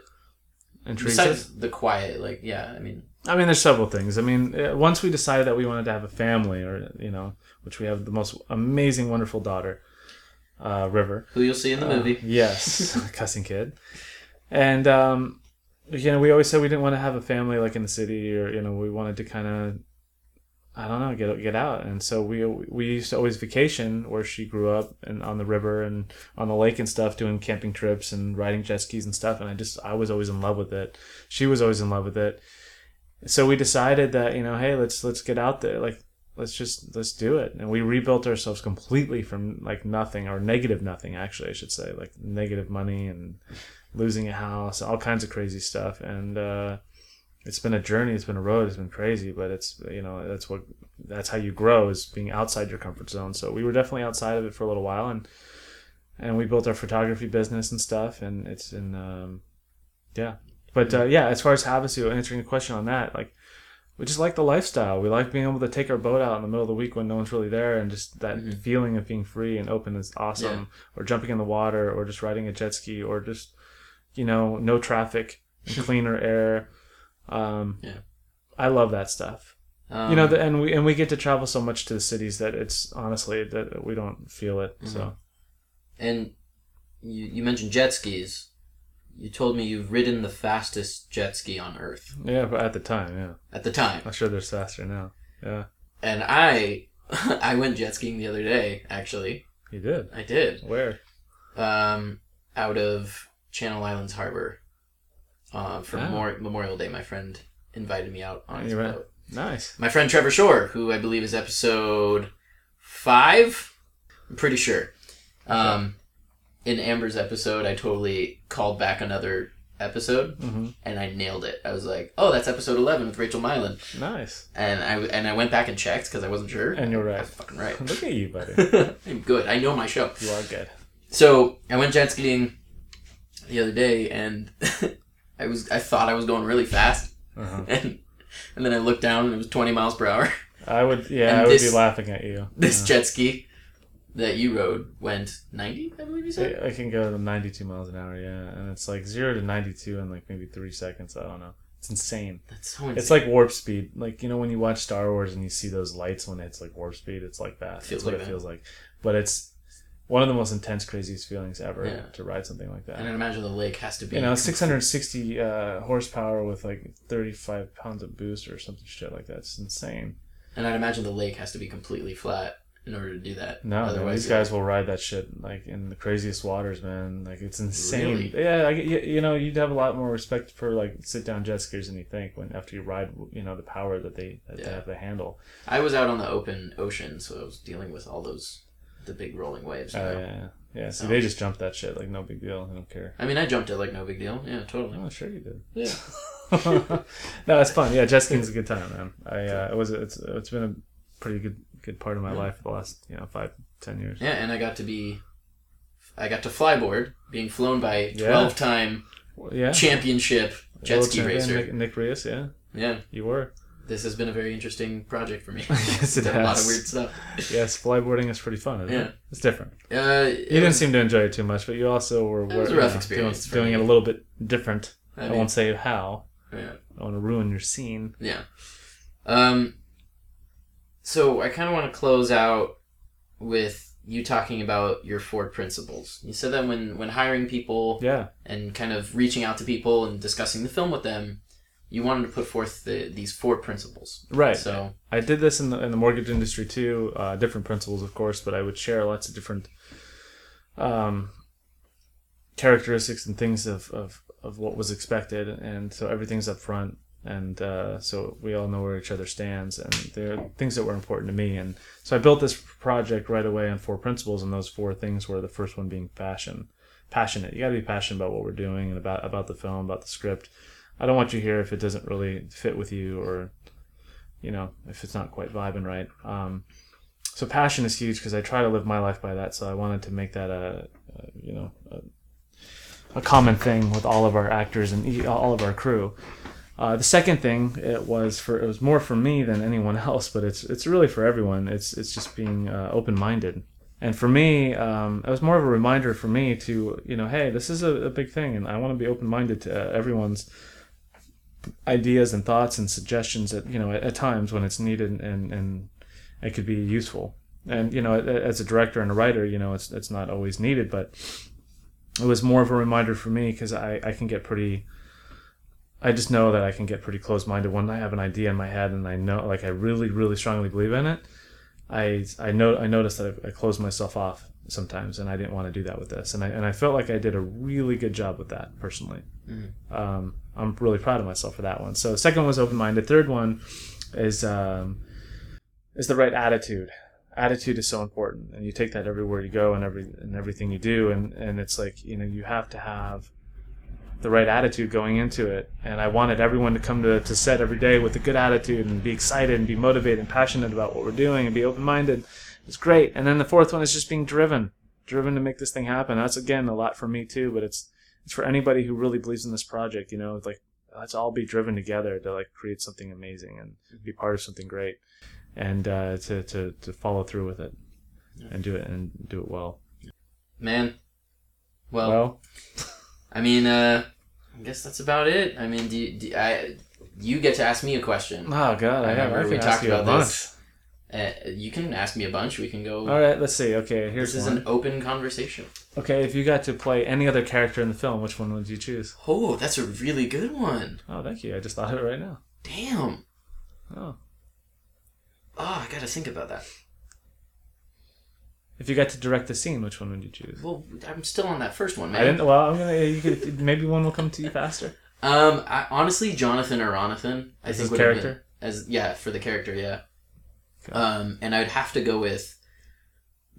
Intrigues us? Besides the quiet, like yeah, I mean, I mean, there's several things. I mean, once we decided that we wanted to have a family, or you know, which we have the most amazing, wonderful daughter, uh, River, who you'll see in the uh, movie. Yes, cussing kid, and. um You know, we always said we didn't want to have a family like in the city, or you know, we wanted to kind of, I don't know, get get out. And so we we used to always vacation where she grew up and on the river and on the lake and stuff, doing camping trips and riding jet skis and stuff. And I just I was always in love with it. She was always in love with it. So we decided that you know, hey, let's let's get out there, like let's just let's do it. And we rebuilt ourselves completely from like nothing or negative nothing actually, I should say, like negative money and. Losing a house, all kinds of crazy stuff, and uh, it's been a journey. It's been a road. It's been crazy, but it's you know that's what that's how you grow is being outside your comfort zone. So we were definitely outside of it for a little while, and and we built our photography business and stuff, and it's in um, yeah, but uh, yeah. As far as Havasu, answering a question on that, like we just like the lifestyle. We like being able to take our boat out in the middle of the week when no one's really there, and just that mm-hmm. feeling of being free and open is awesome. Yeah. Or jumping in the water, or just riding a jet ski, or just you know, no traffic, cleaner air. Um, yeah. I love that stuff. Um, you know, the, and we and we get to travel so much to the cities that it's honestly that we don't feel it. Mm-hmm. So, and you you mentioned jet skis. You told me you've ridden the fastest jet ski on Earth. Yeah, but at the time, yeah. At the time, I'm sure there's faster now. Yeah. And I, I went jet skiing the other day. Actually, you did. I did. Where? Um, out of. Channel Islands Harbor uh, for oh. Memorial Day. My friend invited me out on his boat. Right. Nice. My friend Trevor Shore, who I believe is episode five, I'm pretty sure. Okay. Um, in Amber's episode, I totally called back another episode, mm-hmm. and I nailed it. I was like, oh, that's episode eleven with Rachel Mylan. Nice. And I, and I went back and checked because I wasn't sure. And you're right. I was fucking right. Look at you, buddy. I'm good. I know my show. You are good. So I went jet skiing the other day, and I was I thought I was going really fast, uh-huh. and and then I looked down and it was twenty miles per hour. I would yeah, and I this, would be laughing at you. This yeah. jet ski that you rode went ninety, I believe you said. I, I can go to ninety-two miles an hour, yeah, and it's like zero to ninety-two in like maybe three seconds. I don't know. It's insane. That's so insane. It's like warp speed. Like you know when you watch Star Wars and you see those lights when it's like warp speed, it's like that. It feels That's like what that. It feels like, but it's. One of the most intense, craziest feelings ever yeah. to ride something like that. And I imagine the lake has to be... You know, six hundred sixty uh, horsepower with like thirty-five pounds of boost or something shit like that. It's insane. And I'd imagine the lake has to be completely flat. in order to do that. No, otherwise these guys will ride that shit like in the craziest waters, man. Like it's insane. Really? Yeah, like, you know, you'd have a lot more respect for like sit down jet skiers than you think when after you ride, you know, the power that they that yeah. they have to handle. I was out on the open ocean, so I was dealing with all those the big rolling waves. Oh uh, yeah, yeah. See, so um, they just jumped that shit like no big deal. I don't care. I mean, I jumped it like no big deal. Yeah, totally. Oh, sure you did. Yeah. No, it's fun. Yeah, jet skiing's a good time, man. I uh, it was it's it's been a pretty good. good part of my yeah. life for the last, you know, five, ten years. Yeah, and I got to be, I got to flyboard, being flown by twelve-time yeah. yeah. championship jet World ski champion, racer. Nick, Nick Reyes, yeah. Yeah. You were. This has been a very interesting project for me. Yes, it has. A lot of weird stuff. Yes, flyboarding is pretty fun, isn't yeah. it? It's different. Uh, it you didn't was, seem to enjoy it too much, but you also were it was a rough know, experience doing, doing it a little bit different. I, I mean, won't say how. Yeah. I don't want to ruin your scene. Yeah. Um... So I kind of want to close out with you talking about your four principles. You said that when, when hiring people yeah. and kind of reaching out to people and discussing the film with them, you wanted to put forth the, these four principles. Right. So I did this in the in the mortgage industry too, uh, different principles, of course, but I would share lots of different um, characteristics and things of, of, of what was expected, and so everything's up front. And uh, so we all know where each other stands, and there are things that were important to me. And so I built this project right away on four principles, and those four things were the first one being passion. Passionate. You got to be passionate about what we're doing and about, about the film, about the script. I don't want you here if it doesn't really fit with you or, you know, if it's not quite vibing right. Um, so passion is huge because I try to live my life by that, so I wanted to make that a, a you know, a, a common thing with all of our actors and all of our crew. Uh, the second thing, it was for it was more for me than anyone else, but it's it's really for everyone. It's it's just being uh, open-minded, and for me, um, it was more of a reminder for me to you know, hey, this is a, a big thing, and I want to be open-minded to uh, everyone's ideas and thoughts and suggestions at you know at, at times when it's needed and and it could be useful. And you know, as a director and a writer, you know, it's it's not always needed, but it was more of a reminder for me because I, I can get pretty. I just know that I can get pretty close-minded when I have an idea in my head, and I know, like, I really, really strongly believe in it. I I know I noticed that I, I closed myself off sometimes, and I didn't want to do that with this, and I and I felt like I did a really good job with that personally. Mm-hmm. Um, I'm really proud of myself for that one. So, second one was open-minded. Third one is um, is the right attitude. Attitude is so important, and you take that everywhere you go and every and everything you do, and and it's like you know you have to have the right attitude going into it, and I wanted everyone to come to, to set every day with a good attitude and be excited and be motivated and passionate about what we're doing and be open-minded. It's great. And then the fourth one is just being driven, driven to make this thing happen. That's again a lot for me too, but it's it's for anybody who really believes in this project. You know, it's like let's all be driven together to like create something amazing and be part of something great, and uh, to to to follow through with it and do it and do it well. Man, well. well. I mean, uh, I guess that's about it. I mean, do, you, do I? You get to ask me a question. Oh God, I haven't really talked about this. Uh, you can ask me a bunch. We can go. All right, let's see. Okay, here's this one. This is an open conversation. Okay, if you got to play any other character in the film, which one would you choose? Oh, that's a really good one. Oh, thank you. I just thought of it right now. Damn. Oh. Oh, I gotta think about that. If you got to direct the scene, which one would you choose? Well, I'm still on that first one, man. I didn't. Well, I'm gonna. You could, maybe one will come to you faster. Um, I, honestly, Jonathan or Ronathan, I as think his character been, as yeah for the character, yeah. Okay. Um, and I'd have to go with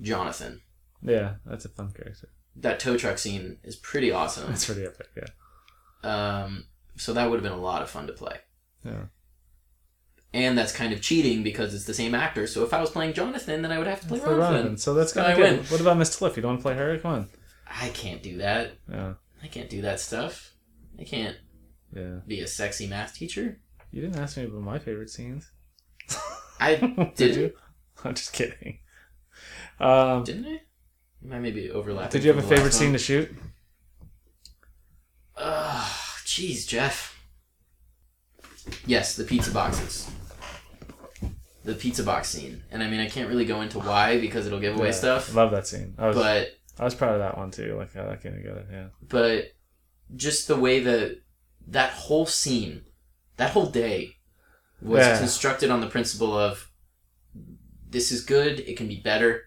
Jonathan. Yeah, that's a fun character. That tow truck scene is pretty awesome. That's pretty epic, yeah. Um, so that would have been a lot of fun to play. Yeah. And that's kind of cheating because it's the same actor. So if I was playing Jonathan, then I would have to play Ronathan. So that's going to win. What about Miss Cliff? You don't want to play her? Come on. I can't do that. Yeah. I can't do that stuff. I can't yeah. be a sexy math teacher. You didn't ask me about my favorite scenes. I didn't. Did you? I'm just kidding. Um, didn't I? I may be overlapping. Did you have a favorite scene to shoot? Uh, geez, Jeff. Yes, the pizza boxes. The pizza box scene. And I mean, I can't really go into why because it'll give away yeah, stuff. Love that scene. I was, but I was proud of that one too. Like how that came together, yeah. But just the way that that whole scene, that whole day was yeah. constructed on the principle of this is good. It can be better.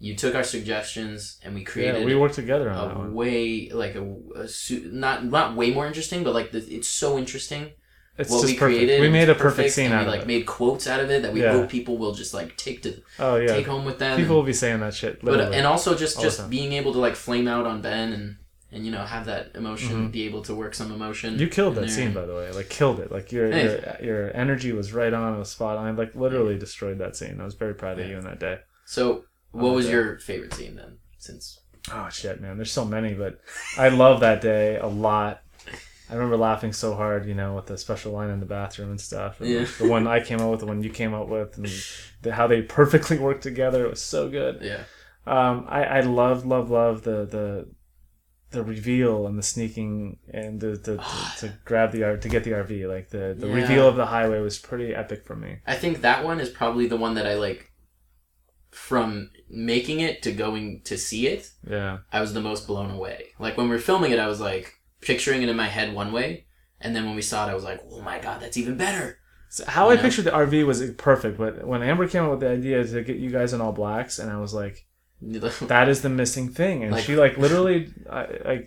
You took our suggestions and we created. Yeah, we worked together on a that one. Way like a, a not not way more interesting, but like the, it's so interesting. It's what just we perfect. Created. We made a perfect, perfect scene out we, of like, it. We like made quotes out of it that we yeah. hope people will just like take to oh, yeah. take home with them. People and, will be saying that shit. But and also just, just being able to like flame out on Ben and. And, you know, have that emotion, mm-hmm. be able to work some emotion. You killed that there. Scene, by the way. Like, killed it. Like, your, your your energy was right on. It was spot on. Like, literally yeah. destroyed that scene. I was very proud of yeah. you on that day. So, what was day. Your favorite scene, then? Since Oh, shit, man. There's so many, but I love that day a lot. I remember laughing so hard, you know, with the special line in the bathroom and stuff. And yeah. The one I came up with, the one you came up with, and the, how they perfectly worked together. It was so good. Yeah. Um, I, I love, love, love the... the the reveal and the sneaking and the, the, oh, the to grab the to get the R V, like the, the yeah. reveal of the highway was pretty epic for me. I think that one is probably the one that I like from making it to going to see it. Yeah. I was the most blown away. Like when we were filming it, I was like picturing it in my head one way. And then when we saw it, I was like, oh my God, that's even better. So how you I know? Pictured the R V was perfect. But when Amber came up with the idea to get you guys in all blacks and I was like, that is the missing thing, and like, she like literally I, I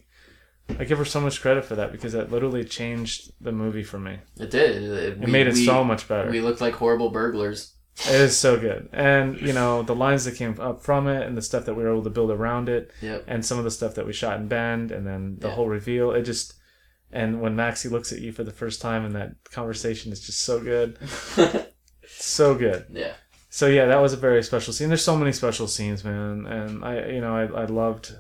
I give her so much credit for that because that literally changed the movie for me. It did. It, it we, made it we, so much better. We looked like horrible burglars. It is so good, and you know the lines that came up from it, and the stuff that we were able to build around it, yep. and some of the stuff that we shot in Bend, and then the yep. whole reveal. It just and when Maxie looks at you for the first time, and that conversation is just so good, so good. Yeah. So yeah, that was a very special scene. There's so many special scenes, man, and I, you know, I, I loved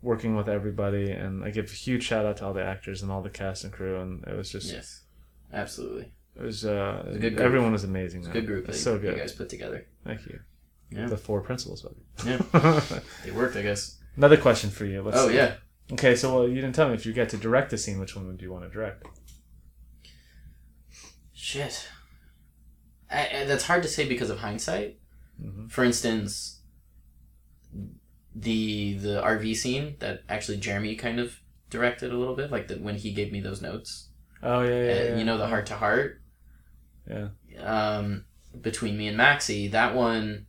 working with everybody, and I give a huge shout out to all the actors and all the cast and crew, and it was just yes, absolutely. It was, uh, it was a good group. Everyone was amazing. It was a good group. It's so good. You guys put together. Thank you. Yeah. The four principals, buddy. Yeah, they worked, I guess. Another question for you. Let's oh see. Yeah. Okay, so well, you didn't tell me if you get to direct the scene, which one would you want to direct? Shit. I, I, that's hard to say because of hindsight. Mm-hmm. For instance, the the R V scene that actually Jeremy kind of directed a little bit, like the, when he gave me those notes. Oh, yeah, yeah, uh, yeah. You know, the heart-to-heart? Yeah. Um, between me and Maxie, that one,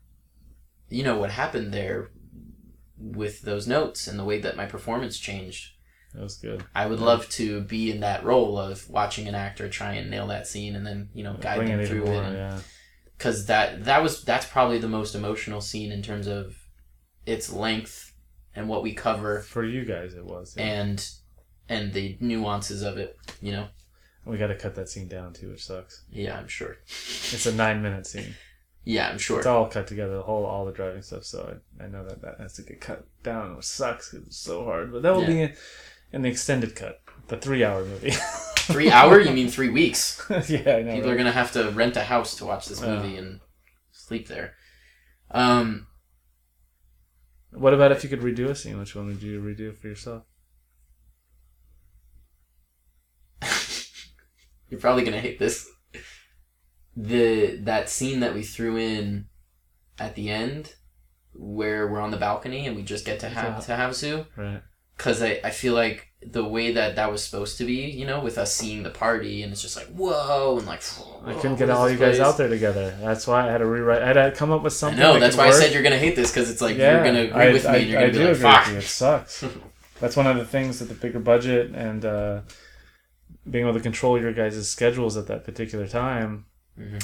you know, what happened there with those notes and the way that my performance changed. That was good. I would yeah. love to be in that role of watching an actor try and nail that scene and then, you know, guide Bring them it through more, it. Because yeah. that, that was, that's probably the most emotional scene in terms of its length and what we cover. For you guys, it was. Yeah. And and the nuances of it, you know. We got to cut that scene down, too, which sucks. Yeah, I'm sure. It's a nine-minute scene. Yeah, I'm sure. It's all cut together, the whole, all the driving stuff. So I, I know that that has to get cut down, which sucks because it's so hard. But that will yeah. be... In, And the extended cut, the three-hour movie. Three-hour? You mean three weeks? Yeah, I know. People right? are going to have to rent a house to watch this movie uh, and sleep there. Um, what about if you could redo a scene? Which one would you redo for yourself? You're probably going to hate this. The that scene that we threw in at the end, where we're on the balcony and we just get to have to Havasu. Right. Because I, I feel like the way that that was supposed to be, you know, with us seeing the party, and it's just like, whoa, and like... Whoa, I couldn't get all you place? Guys out there together. That's why I had to rewrite. I had to come up with something. No, that that's why work. I said you're going to hate this, because it's like, yeah, you're going to agree I, with I, me, and you're going to be like, fuck. It sucks. That's one of the things that the bigger budget and uh, being able to control your guys' schedules at that particular time... Mm-hmm.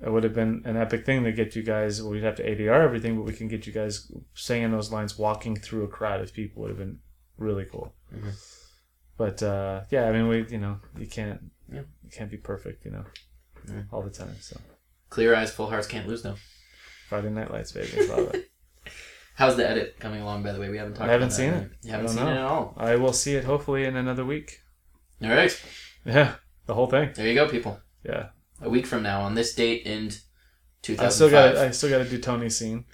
It would have been an epic thing to get you guys. Well, we'd have to A D R everything, but we can get you guys saying those lines, walking through a crowd of people would have been really cool. Mm-hmm. But uh, yeah, I mean, we you know you can't yeah. you can't be perfect, you know, yeah. all the time. So clear eyes, full hearts, can't lose no. Friday Night Lights, baby, love it. How's the edit coming along? By the way, we haven't talked. I haven't about seen that, it. You haven't seen know. It at all. I will see it hopefully in another week. All right. Yeah, the whole thing. There you go, people. Yeah. A week from now, on this date in two thousand five. I still got. I still got to do Tony's scene.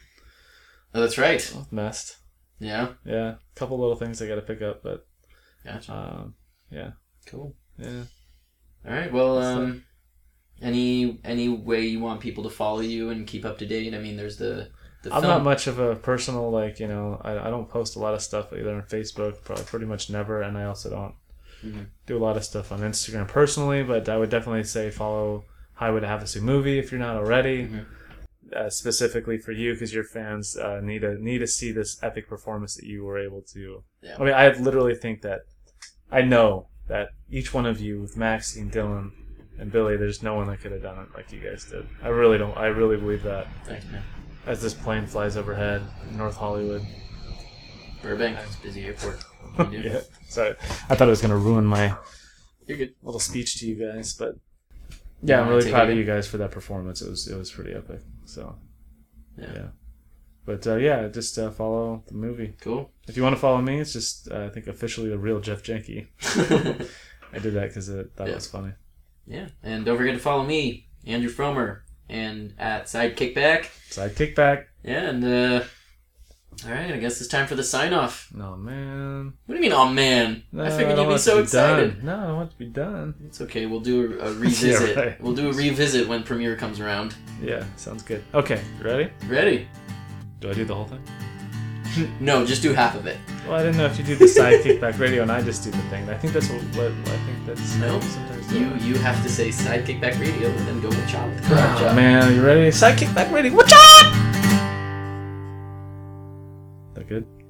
Oh, that's right. Oh, Mest. Yeah. Yeah. A couple little things I got to pick up, but. Gotcha. Um, yeah. Cool. Yeah. All right. Well, um, any any way you want people to follow you and keep up to date? I mean, there's the. the I'm film. Not much of a personal like you know. I I don't post a lot of stuff either on Facebook. Probably pretty much never, and I also don't mm-hmm. do a lot of stuff on Instagram personally. But I would definitely say follow. Highway to Havasu movie if you're not already. Mm-hmm. uh, specifically for you because your fans uh, need to need to see this epic performance that you were able to. Yeah. I mean, I literally think that I know that each one of you, with Maxie and Dylan and Billy, there's no one that could have done it like you guys did. I really don't. I really believe that. Thanks, man. As this plane flies overhead in North Hollywood. Burbank. It's a busy airport. Yeah. Sorry. I thought it was going to ruin my You're good. little speech to you guys, but yeah, I'm really proud of you guys for that performance. It was it was pretty epic. So, yeah. yeah. But uh, yeah, just uh, follow the movie. Cool. If you want to follow me, it's just, uh, I think, officially the real Jeff Jenke. I did that because I thought it was funny. Yeah. And don't forget to follow me, Andrew Fromer, and at Sidekick Back. Sidekick Back. Yeah, and uh, all right, I guess it's time for the sign-off. Oh, man. What do you mean, oh, man? No, I figured you'd be so excited. Done. No, I want to be done. It's okay. We'll do a, a revisit. Yeah, right. We'll do a revisit when premiere comes around. Yeah, sounds good. Okay, ready? Ready. Do I do the whole thing? No, just do half of it. Well, I didn't know if you do the Sidekick Back Radio and I just do the thing. I think that's what, what I think that's... No, sometimes you, you have to say Sidekick Back Radio and then go with Chop. Oh, job. Man, are you ready? Sidekick Back Radio. What's up? That good?